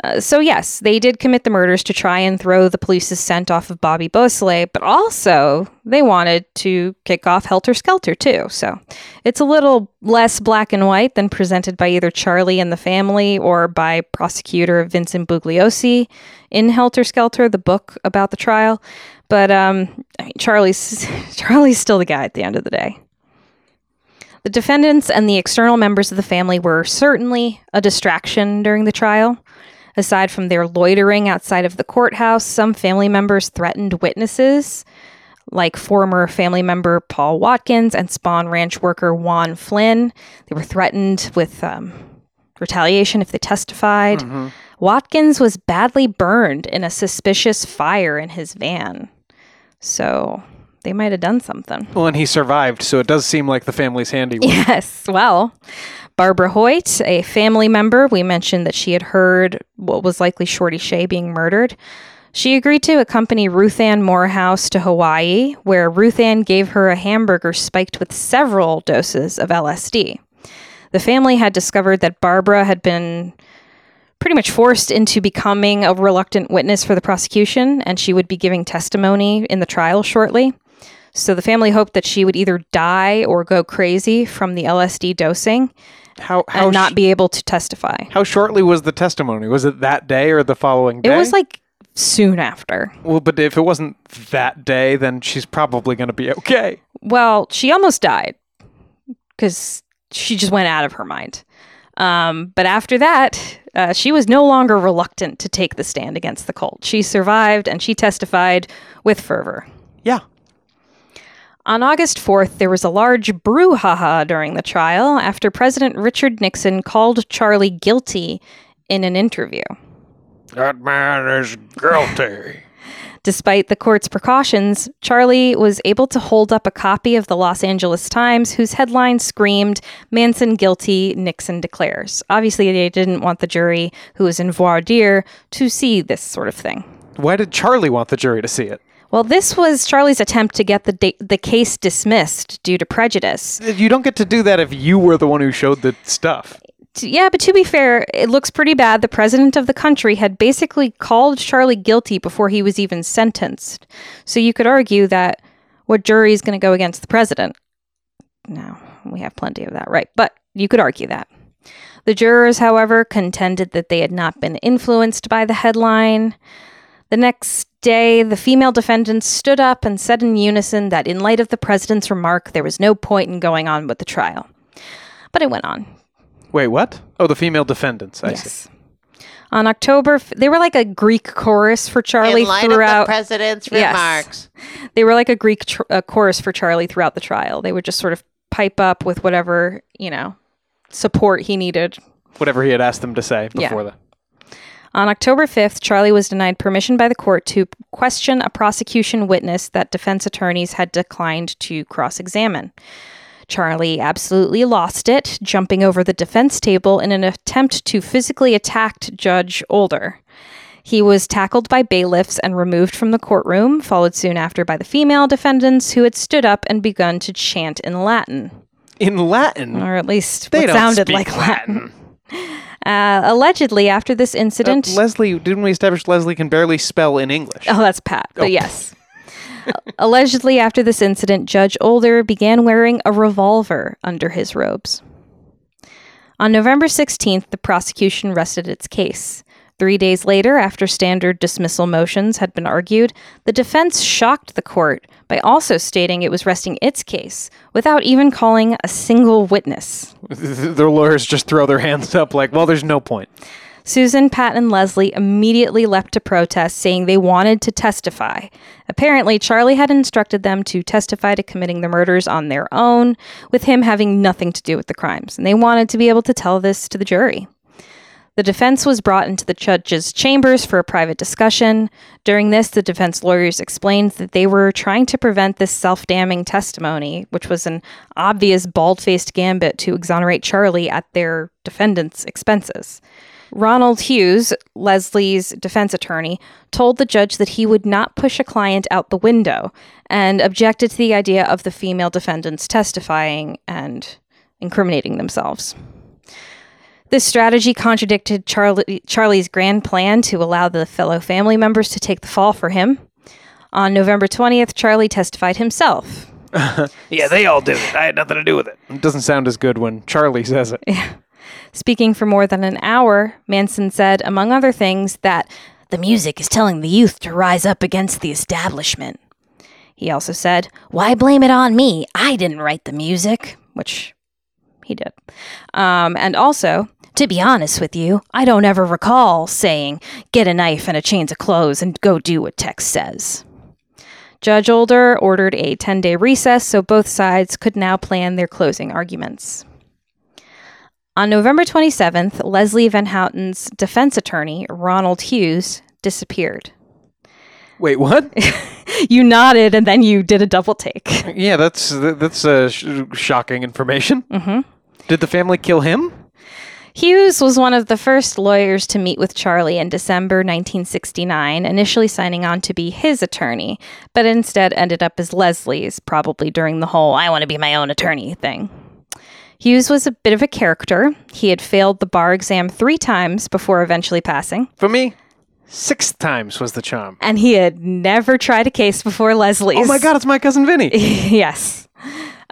Uh, so yes, they did commit the murders to try and throw the police's scent off of Bobby Beausoleil, but also they wanted to kick off helter-skelter too. So it's a little less black and white than presented by either Charlie and the family or by prosecutor Vincent Bugliosi in Helter-Skelter, the book about the trial. But um, I mean, Charlie's Charlie's still the guy at the end of the day. The defendants and the external members of the family were certainly a distraction during the trial. Aside from their loitering outside of the courthouse, some family members threatened witnesses, like former family member Paul Watkins and Spahn Ranch worker Juan Flynn. They were threatened with um, retaliation if they testified. Mm-hmm. Watkins was badly burned in a suspicious fire in his van. So... they might have done something. Well, and he survived, so it does seem like the family's handy one. Yes, well, Barbara Hoyt, a family member, we mentioned that she had heard what was likely Shorty Shea being murdered. She agreed to accompany Ruth Ann Morehouse to Hawaii, where Ruth Ann gave her a hamburger spiked with several doses of L S D. The family had discovered that Barbara had been pretty much forced into becoming a reluctant witness for the prosecution, and she would be giving testimony in the trial shortly. So the family hoped that she would either die or go crazy from the L S D dosing how, how and not be able to testify. How shortly was the testimony? Was it that day or the following day? It was like soon after. Well, but if it wasn't that day, then she's probably going to be okay. Well, she almost died because she just went out of her mind. Um, but after that, Uh, she was no longer reluctant to take the stand against the cult. She survived, and she testified with fervor. Yeah. On August fourth, there was a large brouhaha during the trial after President Richard Nixon called Charlie guilty in an interview. That man is guilty. Despite the court's precautions, Charlie was able to hold up a copy of the Los Angeles Times, whose headline screamed, Manson guilty, Nixon declares. Obviously, they didn't want the jury, who was in voir dire, to see this sort of thing. Why did Charlie want the jury to see it? Well, this was Charlie's attempt to get the da- the case dismissed due to prejudice. You don't get to do that if you were the one who showed the stuff. Yeah, but to be fair, it looks pretty bad. The president of the country had basically called Charlie guilty before he was even sentenced. So you could argue that what jury is going to go against the president? No, we have plenty of that, right? But you could argue that. The jurors, however, contended that they had not been influenced by the headline. The next day, the female defendants stood up and said in unison that in light of the president's remark, there was no point in going on with the trial. But it went on. Wait, what? Oh, the female defendants. I yes. see. On October, they were like a Greek chorus for Charlie In light throughout. Of the president's remarks. Yes. They were like a Greek tr- uh, chorus for Charlie throughout the trial. They would just sort of pipe up with whatever, you know, support he needed. Whatever he had asked them to say before yeah. that. On October fifth, Charlie was denied permission by the court to question a prosecution witness that defense attorneys had declined to cross-examine. Charlie absolutely lost it, jumping over the defense table in an attempt to physically attack Judge Older. He was tackled by bailiffs and removed from the courtroom, followed soon after by the female defendants, who had stood up and begun to chant in Latin. In Latin? Or at least what sounded like Latin. Latin. Uh, allegedly, after this incident... Uh, Leslie, didn't we establish Leslie can barely spell in English? Oh, that's Pat, but oh. yes. Allegedly, after this incident, Judge Older began wearing a revolver under his robes. On November sixteenth, the prosecution rested its case. Three days later, after standard dismissal motions had been argued, the defense shocked the court by also stating it was resting its case without even calling a single witness. Their lawyers just throw their hands up like, well, there's no point. Susan, Pat, and Leslie immediately leapt to protest, saying they wanted to testify. Apparently, Charlie had instructed them to testify to committing the murders on their own, with him having nothing to do with the crimes, and they wanted to be able to tell this to the jury. The defense was brought into the judge's chambers for a private discussion. During this, the defense lawyers explained that they were trying to prevent this self-damning testimony, which was an obvious bald-faced gambit to exonerate Charlie at their defendant's expenses. Ronald Hughes, Leslie's defense attorney, told the judge that he would not push a client out the window and objected to the idea of the female defendants testifying and incriminating themselves. This strategy contradicted Charlie, Charlie's grand plan to allow the fellow family members to take the fall for him. On November twentieth, Charlie testified himself. Yeah, they all did it. I had nothing to do with it. It doesn't sound as good when Charlie says it. Yeah. Speaking for more than an hour, Manson said, among other things, that the music is telling the youth to rise up against the establishment. He also said, why blame it on me? I didn't write the music, which he did. Um, and also, to be honest with you, I don't ever recall saying, get a knife and a change of clothes and go do what Tex says. Judge Older ordered a ten-day recess so both sides could now plan their closing arguments. On November twenty-seventh, Leslie Van Houten's defense attorney, Ronald Hughes, disappeared. Wait, what? You nodded and then you did a double take. Yeah, that's that's uh, sh- shocking information. Mm-hmm. Did the family kill him? Hughes was one of the first lawyers to meet with Charlie in December nineteen sixty-nine, initially signing on to be his attorney, but instead ended up as Leslie's, probably during the whole I want to be my own attorney thing. Hughes was a bit of a character. He had failed the bar exam three times before eventually passing. For me, six times was the charm. And he had never tried a case before Leslie's. Oh my God, it's my cousin Vinny. Yes.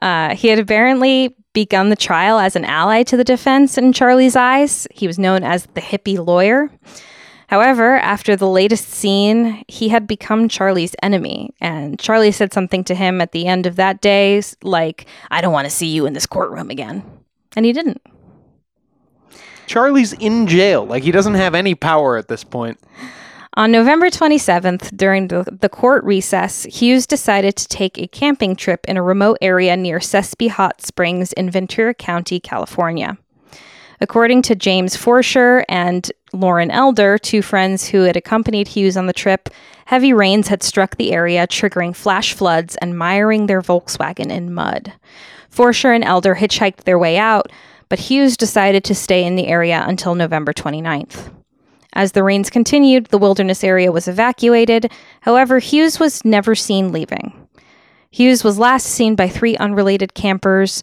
Uh, he had apparently begun the trial as an ally to the defense in Charlie's eyes. He was known as the hippie lawyer. However, after the latest scene, he had become Charlie's enemy, and Charlie said something to him at the end of that day, like, I don't want to see you in this courtroom again. And he didn't. Charlie's in jail. Like, he doesn't have any power at this point. On November twenty-seventh, during the, the court recess, Hughes decided to take a camping trip in a remote area near Sespe Hot Springs in Ventura County, California. According to James Forsher and Lauren Elder, two friends who had accompanied Hughes on the trip, heavy rains had struck the area, triggering flash floods and miring their Volkswagen in mud. Forsher and Elder hitchhiked their way out, but Hughes decided to stay in the area until November twenty-ninth. As the rains continued, the wilderness area was evacuated. However, Hughes was never seen leaving. Hughes was last seen by three unrelated campers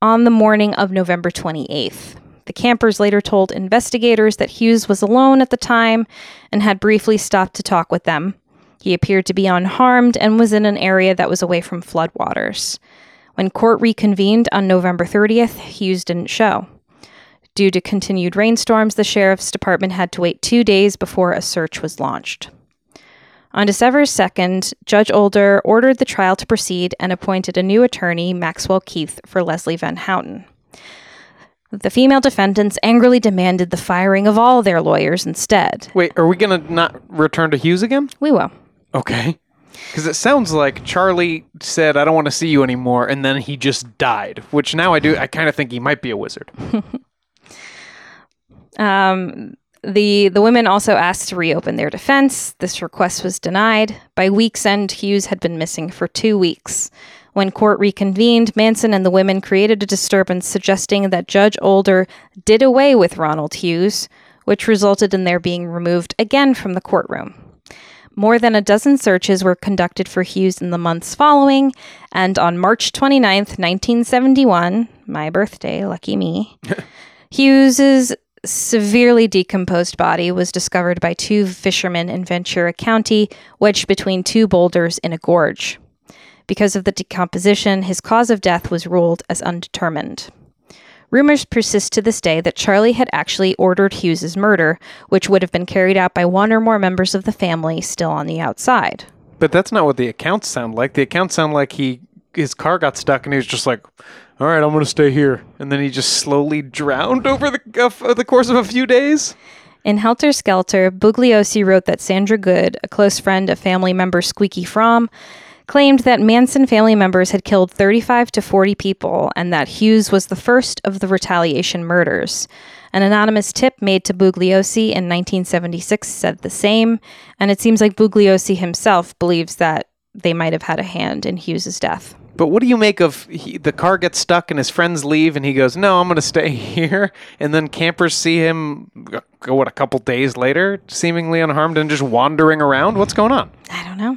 on the morning of November twenty-eighth. The campers later told investigators that Hughes was alone at the time and had briefly stopped to talk with them. He appeared to be unharmed and was in an area that was away from floodwaters. When court reconvened on November thirtieth, Hughes didn't show. Due to continued rainstorms, the sheriff's department had to wait two days before a search was launched. On December second, Judge Older ordered the trial to proceed and appointed a new attorney, Maxwell Keith, for Leslie Van Houten. The female defendants angrily demanded the firing of all their lawyers instead. Wait, are we going to not return to Hughes again? We will. Okay. Because it sounds like Charlie said, I don't want to see you anymore, and then he just died, which now I do, I kind of think he might be a wizard. Um, the the women also asked to reopen their defense. This request was denied. By week's end, Hughes had been missing for two weeks. When court reconvened, Manson and the women created a disturbance suggesting that Judge Older did away with Ronald Hughes, which resulted in their being removed again from the courtroom. More than a dozen searches were conducted for Hughes in the months following, and on March twenty-ninth, nineteen seventy-one, my birthday, lucky me, Hughes's severely decomposed body was discovered by two fishermen in Ventura County, wedged between two boulders in a gorge. Because of the decomposition, his cause of death was ruled as undetermined. Rumors persist to this day that Charlie had actually ordered Hughes's murder, which would have been carried out by one or more members of the family still on the outside. But that's not what the accounts sound like. The accounts sound like he his car got stuck and he was just like, all right, I'm going to stay here. And then he just slowly drowned over the, uh, the course of a few days. In Helter Skelter, Bugliosi wrote that Sandra Good, a close friend of family member Squeaky Fromm, claimed that Manson family members had killed thirty-five to forty people and that Hughes was the first of the retaliation murders. An anonymous tip made to Bugliosi in nineteen seventy-six said the same, and it seems like Bugliosi himself believes that they might have had a hand in Hughes's death. But what do you make of he, the car gets stuck and his friends leave and he goes, no, I'm going to stay here. And then campers see him, what, a couple days later, seemingly unharmed and just wandering around? What's going on? I don't know.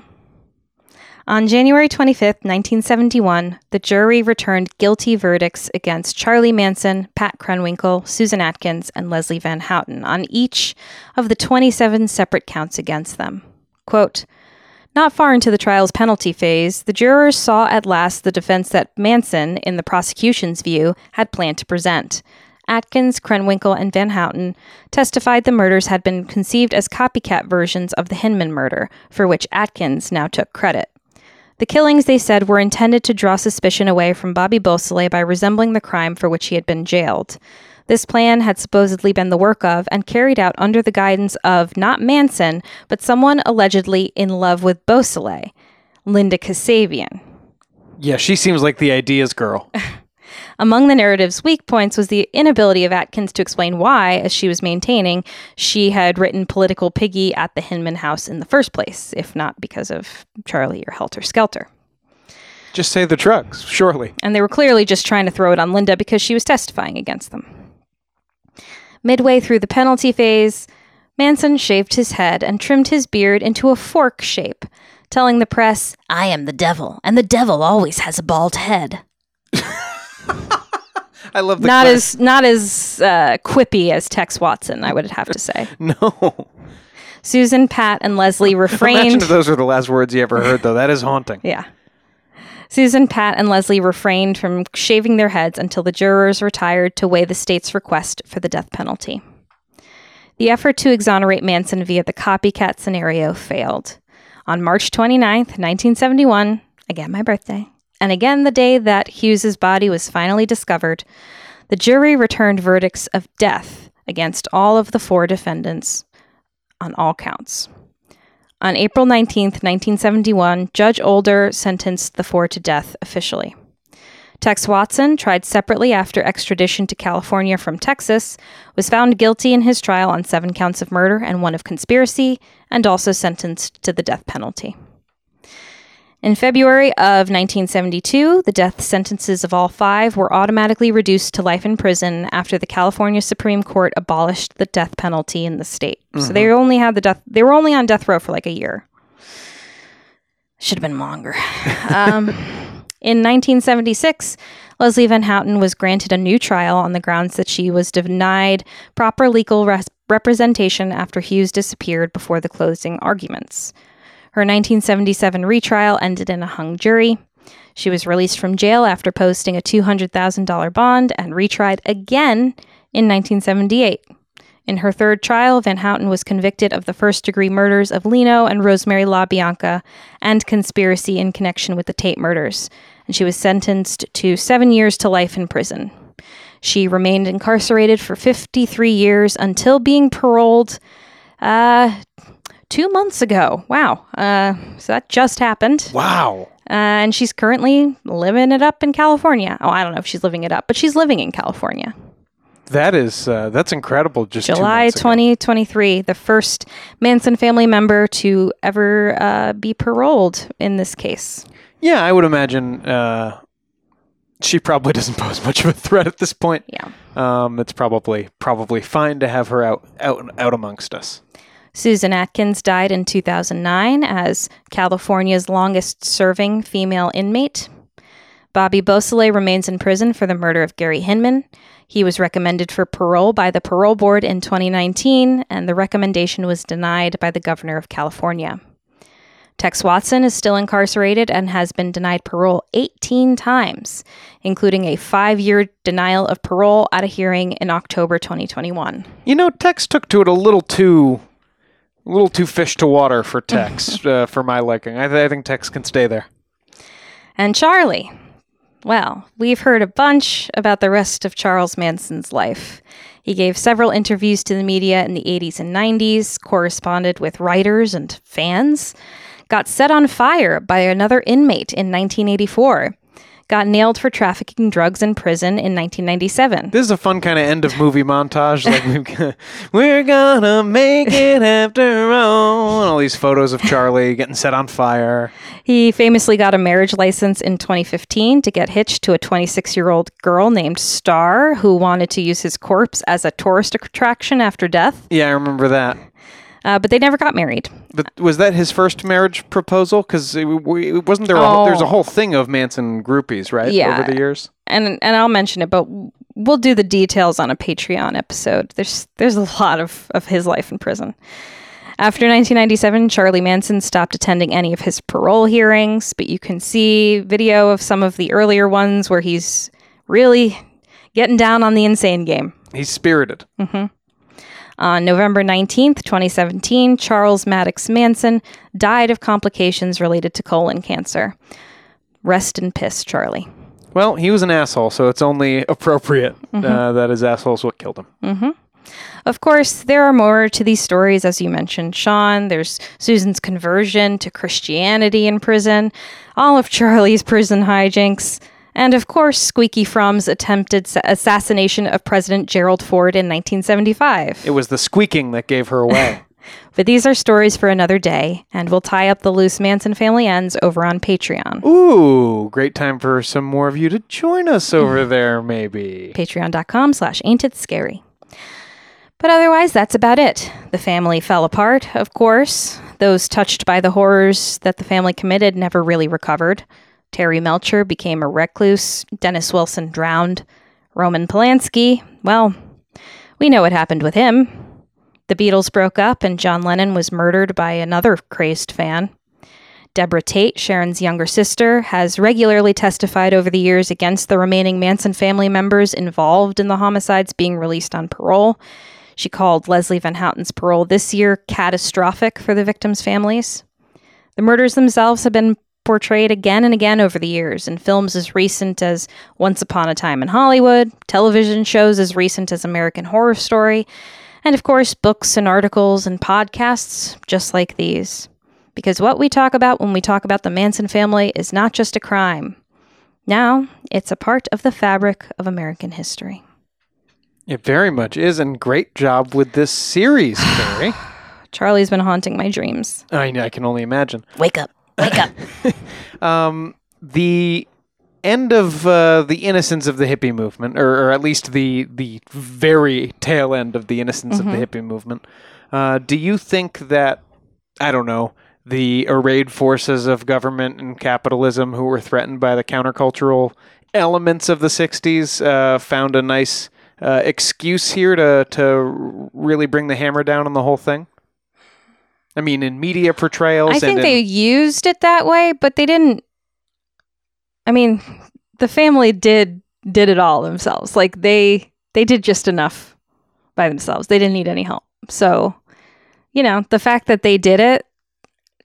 On January twenty-fifth, nineteen seventy-one, the jury returned guilty verdicts against Charlie Manson, Pat Krenwinkel, Susan Atkins, and Leslie Van Houten on each of the twenty-seven separate counts against them. Quote, not far into the trial's penalty phase, the jurors saw at last the defense that Manson, in the prosecution's view, had planned to present. Atkins, Krenwinkel, and Van Houten testified the murders had been conceived as copycat versions of the Hinman murder, for which Atkins now took credit. The killings, they said, were intended to draw suspicion away from Bobby Beausoleil by resembling the crime for which he had been jailed. This plan had supposedly been the work of and carried out under the guidance of not Manson, but someone allegedly in love with Beausoleil, Linda Kasabian. Yeah, she seems like the ideas girl. Among the narrative's weak points was the inability of Atkins to explain why, as she was maintaining, she had written Political Piggy at the Hinman house in the first place, if not because of Charlie or Helter Skelter. Just say the drugs, surely. And they were clearly just trying to throw it on Linda because she was testifying against them. Midway through the penalty phase, Manson shaved his head and trimmed his beard into a fork shape, telling the press, I am the devil, and the devil always has a bald head. I love the not class. as not as uh, quippy as Tex Watson, I would have to say. No. Susan, Pat, and Leslie refrained. Imagine if those were the last words you ever heard, though. That is haunting. Yeah. Susan, Pat, and Leslie refrained from shaving their heads until the jurors retired to weigh the state's request for the death penalty. The effort to exonerate Manson via the copycat scenario failed. On March twenty-ninth, nineteen seventy-one, again my birthday, and again the day that Hughes's body was finally discovered, the jury returned verdicts of death against all of the four defendants on all counts. On April nineteenth, nineteen seventy-one, Judge Older sentenced the four to death officially. Tex Watson, tried separately after extradition to California from Texas, was found guilty in his trial on seven counts of murder and one of conspiracy, and also sentenced to the death penalty. In February of nineteen seventy-two, the death sentences of all five were automatically reduced to life in prison after the California Supreme Court abolished the death penalty in the state. Mm-hmm. So they only had the death; they were only on death row for like a year. Should have been longer. Um, in nineteen seventy-six, Leslie Van Houten was granted a new trial on the grounds that she was denied proper legal res- representation after Hughes disappeared before the closing arguments. Her nineteen seventy-seven retrial ended in a hung jury. She was released from jail after posting a two hundred thousand dollars bond and retried again in nineteen seventy-eight. In her third trial, Van Houten was convicted of the first-degree murders of Lino and Rosemary LaBianca and conspiracy in connection with the Tate murders, and she was sentenced to seven years to life in prison. She remained incarcerated for fifty-three years until being paroled uh, two months ago. Wow. Uh, so that just happened. Wow. Uh, and she's currently living it up in California. Oh, I don't know if she's living it up, but she's living in California. That is, uh, that's incredible. Just July twenty twenty-three, the first Manson family member to ever uh, be paroled in this case. Yeah, I would imagine uh, she probably doesn't pose much of a threat at this point. Yeah. Um, it's probably probably fine to have her out out, out amongst us. Susan Atkins died in two thousand nine as California's longest-serving female inmate. Bobby Beausoleil remains in prison for the murder of Gary Hinman. He was recommended for parole by the parole board in twenty nineteen, and the recommendation was denied by the governor of California. Tex Watson is still incarcerated and has been denied parole eighteen times, including a five-year denial of parole at a hearing in October twenty twenty-one. You know, Tex took to it a little too... A little too fish to water for Tex, uh, for my liking. I, th- I think Tex can stay there. And Charlie. Well, we've heard a bunch about the rest of Charles Manson's life. He gave several interviews to the media in the eighties and nineties, corresponded with writers and fans, got set on fire by another inmate in nineteen eighty-four, got nailed for trafficking drugs in prison in nineteen ninety-seven. This is a fun kind of end of movie montage. Like we've got, we're gonna make it after all. All these photos of Charlie getting set on fire. He famously got a marriage license in twenty fifteen to get hitched to a twenty-six-year-old girl named Star who wanted to use his corpse as a tourist attraction after death. Yeah, I remember that. Uh, but they never got married. But was that his first marriage proposal? Because it, it wasn't there. Oh. There's a whole thing of Manson groupies, right? Yeah. Over the years. And and I'll mention it, but we'll do the details on a Patreon episode. There's there's a lot of, of his life in prison. After nineteen ninety-seven, Charlie Manson stopped attending any of his parole hearings, but you can see video of some of the earlier ones where he's really getting down on the insane game. He's spirited. Mm-hmm. On November nineteenth, twenty seventeen, Charles Maddox Manson died of complications related to colon cancer. Rest in piss, Charlie. Well, he was an asshole, so it's only appropriate mm-hmm. uh, that his asshole's what killed him. Mm-hmm. Of course, there are more to these stories, as you mentioned, Sean. There's Susan's conversion to Christianity in prison, all of Charlie's prison hijinks, and, of course, Squeaky Frum's attempted assassination of President Gerald Ford in nineteen seventy-five. It was the squeaking that gave her away. But these are stories for another day, and we'll tie up the loose Manson family ends over on Patreon. Ooh, great time for some more of you to join us over there, maybe. Patreon.com slash ain't it scary. But otherwise, that's about it. The family fell apart, of course. Those touched by the horrors that the family committed never really recovered. Terry Melcher became a recluse. Dennis Wilson drowned. Roman Polanski, well, we know what happened with him. The Beatles broke up and John Lennon was murdered by another crazed fan. Deborah Tate, Sharon's younger sister, has regularly testified over the years against the remaining Manson family members involved in the homicides being released on parole. She called Leslie Van Houten's parole this year catastrophic for the victims' families. The murders themselves have been portrayed again and again over the years in films as recent as Once Upon a Time in Hollywood, television shows as recent as American Horror Story, and of course books and articles and podcasts just like these. Because what we talk about when we talk about the Manson family is not just a crime. Now, it's a part of the fabric of American history. It very much is, and great job with this series, Carrie. Charlie's been haunting my dreams. I know, I can only imagine. Wake up. Wake up. um, the end of uh, the innocence of the hippie movement, or, or at least the the very tail end of the innocence mm-hmm. of the hippie movement, uh, do you think that, I don't know, the arrayed forces of government and capitalism who were threatened by the countercultural elements of the sixties uh, found a nice uh, excuse here to to really bring the hammer down on the whole thing? I mean, in media portrayals. I think and they in- used it that way, but they didn't. I mean, the family did did it all themselves. Like they they did just enough by themselves. They didn't need any help. So, you know, the fact that they did it,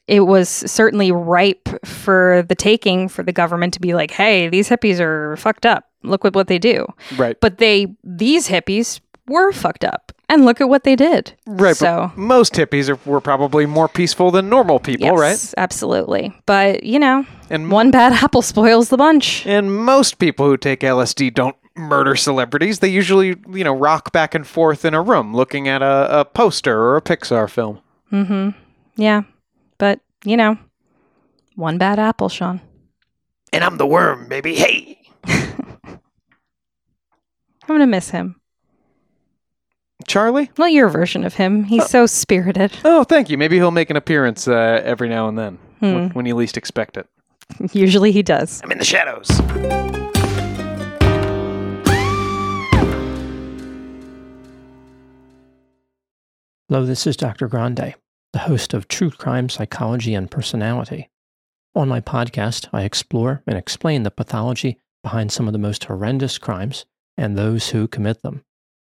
it was certainly ripe for the taking for the government to be like, "Hey, these hippies are fucked up. Look at what they do." Right. But they these hippies were fucked up. And look at what they did. Right. So most hippies are, were probably more peaceful than normal people, yes, right? Yes, absolutely. But, you know, and one bad apple spoils the bunch. And most people who take L S D don't murder celebrities. They usually, you know, rock back and forth in a room looking at a, a poster or a Pixar film. Mm-hmm. Yeah. But, you know, one bad apple, Sean. And I'm the worm, baby. Hey! I'm going to miss him. Charlie? Well, your version of him. He's oh. so spirited. Oh, thank you. Maybe he'll make an appearance uh, every now and then hmm. when, when you least expect it. Usually he does. I'm in the shadows. Hello, this is Doctor Grande, the host of True Crime Psychology and Personality. On my podcast, I explore and explain the pathology behind some of the most horrendous crimes and those who commit them.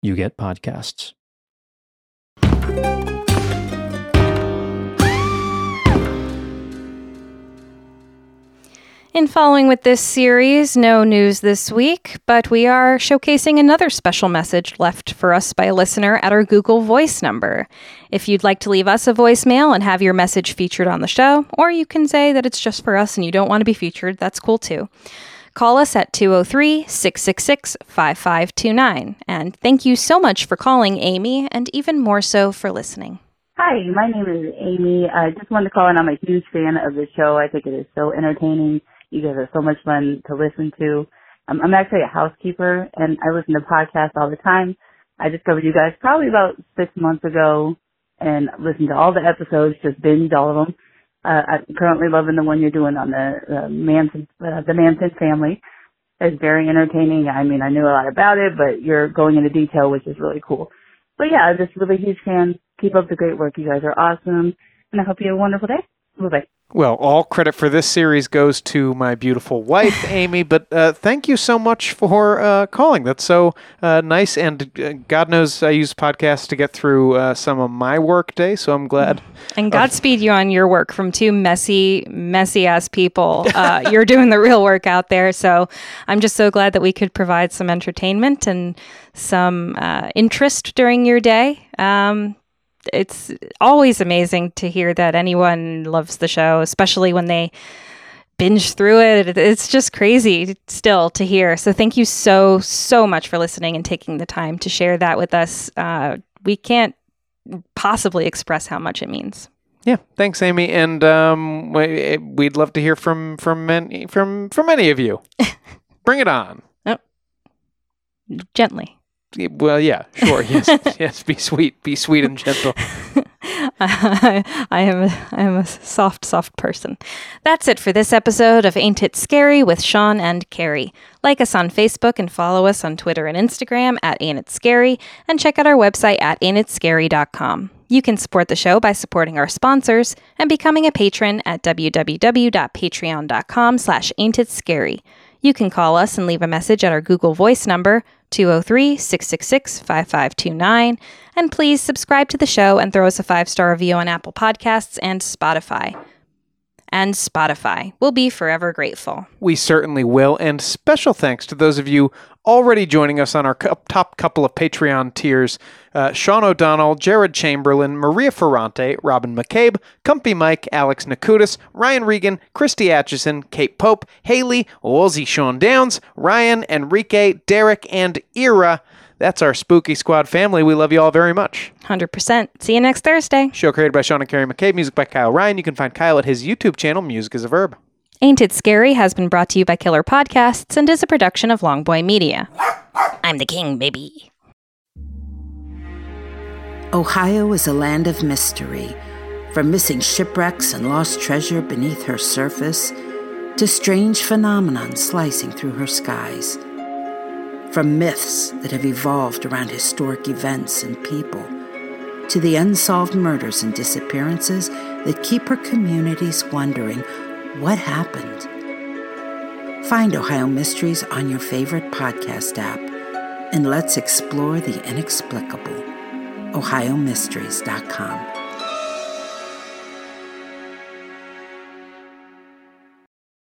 you get podcasts. In following with this series, no news this week, but we are showcasing another special message left for us by a listener at our Google Voice number. If you'd like to leave us a voicemail and have your message featured on the show, or you can say that it's just for us and you don't want to be featured, that's cool too. Call us at two oh three, six six six, five five two nine. And thank you so much for calling, Amy, and even more so for listening. Hi, my name is Amy. I just wanted to call in. I'm a huge fan of the show. I think it is so entertaining. You guys are so much fun to listen to. Um, I'm actually a housekeeper, and I listen to podcasts all the time. I discovered you guys probably about six months ago and listened to all the episodes, just binged all of them. Uh, I'm currently loving the one you're doing on the uh, Manson, uh, the Manson family. It's very entertaining. I mean, I knew a lot about it, but you're going into detail, which is really cool. But yeah, I'm just really huge fan. Keep up the great work. You guys are awesome, and I hope you have a wonderful day. Bye-bye. Well, all credit for this series goes to my beautiful wife, Amy, but uh, thank you so much for uh, calling. That's so uh, nice, and uh, God knows I use podcasts to get through uh, some of my work day, so I'm glad. And Godspeed oh. you on your work from two messy, messy-ass people. Uh, you're doing the real work out there, so I'm just so glad that we could provide some entertainment and some uh, interest during your day. Um It's always amazing to hear that anyone loves the show, especially when they binge through it. It's just crazy still to hear. So thank you so, so much for listening and taking the time to share that with us. Uh, we can't possibly express how much it means. Yeah. Thanks, Amy. And um, we'd love to hear from from any, from, from any of you. Bring it on. Oh. Gently. Well, yeah, sure. Yes, yes. Be sweet. Be sweet and gentle. I am a, I am a soft, soft person. That's it for this episode of Ain't It Scary with Sean and Carrie. Like us on Facebook and follow us on Twitter and Instagram at Ain't It Scary, and check out our website at ain't it scary dot com. You can support the show by supporting our sponsors and becoming a patron at w w w dot patreon dot com slash ain't it scary. You can call us and leave a message at our Google Voice number, two oh three, six six six, five five two nine. And please subscribe to the show and throw us a five-star review on Apple Podcasts and Spotify. And Spotify. We'll be forever grateful. We certainly will. And special thanks to those of you already joining us on our cu- top couple of Patreon tiers. Uh, Sean O'Donnell, Jared Chamberlain, Maria Ferrante, Robin McCabe, Comfy Mike, Alex Nakutis, Ryan Regan, Christy Atchison, Kate Pope, Haley, Wolsey Sean Downs, Ryan, Enrique, Derek, and Ira. That's our Spooky Squad family. We love you all very much. one hundred percent. See you next Thursday. Show created by Sean and Carrie McCabe. Music by Kyle Ryan. You can find Kyle at his YouTube channel, Music is a Verb. Ain't It Scary has been brought to you by Killer Podcasts and is a production of Longboy Media. I'm the king, baby. Ohio is a land of mystery. From missing shipwrecks and lost treasure beneath her surface, to strange phenomenon slicing through her skies. From myths that have evolved around historic events and people, to the unsolved murders and disappearances that keep her communities wondering what happened. Find Ohio Mysteries on your favorite podcast app, and let's explore the inexplicable. ohio mysteries dot com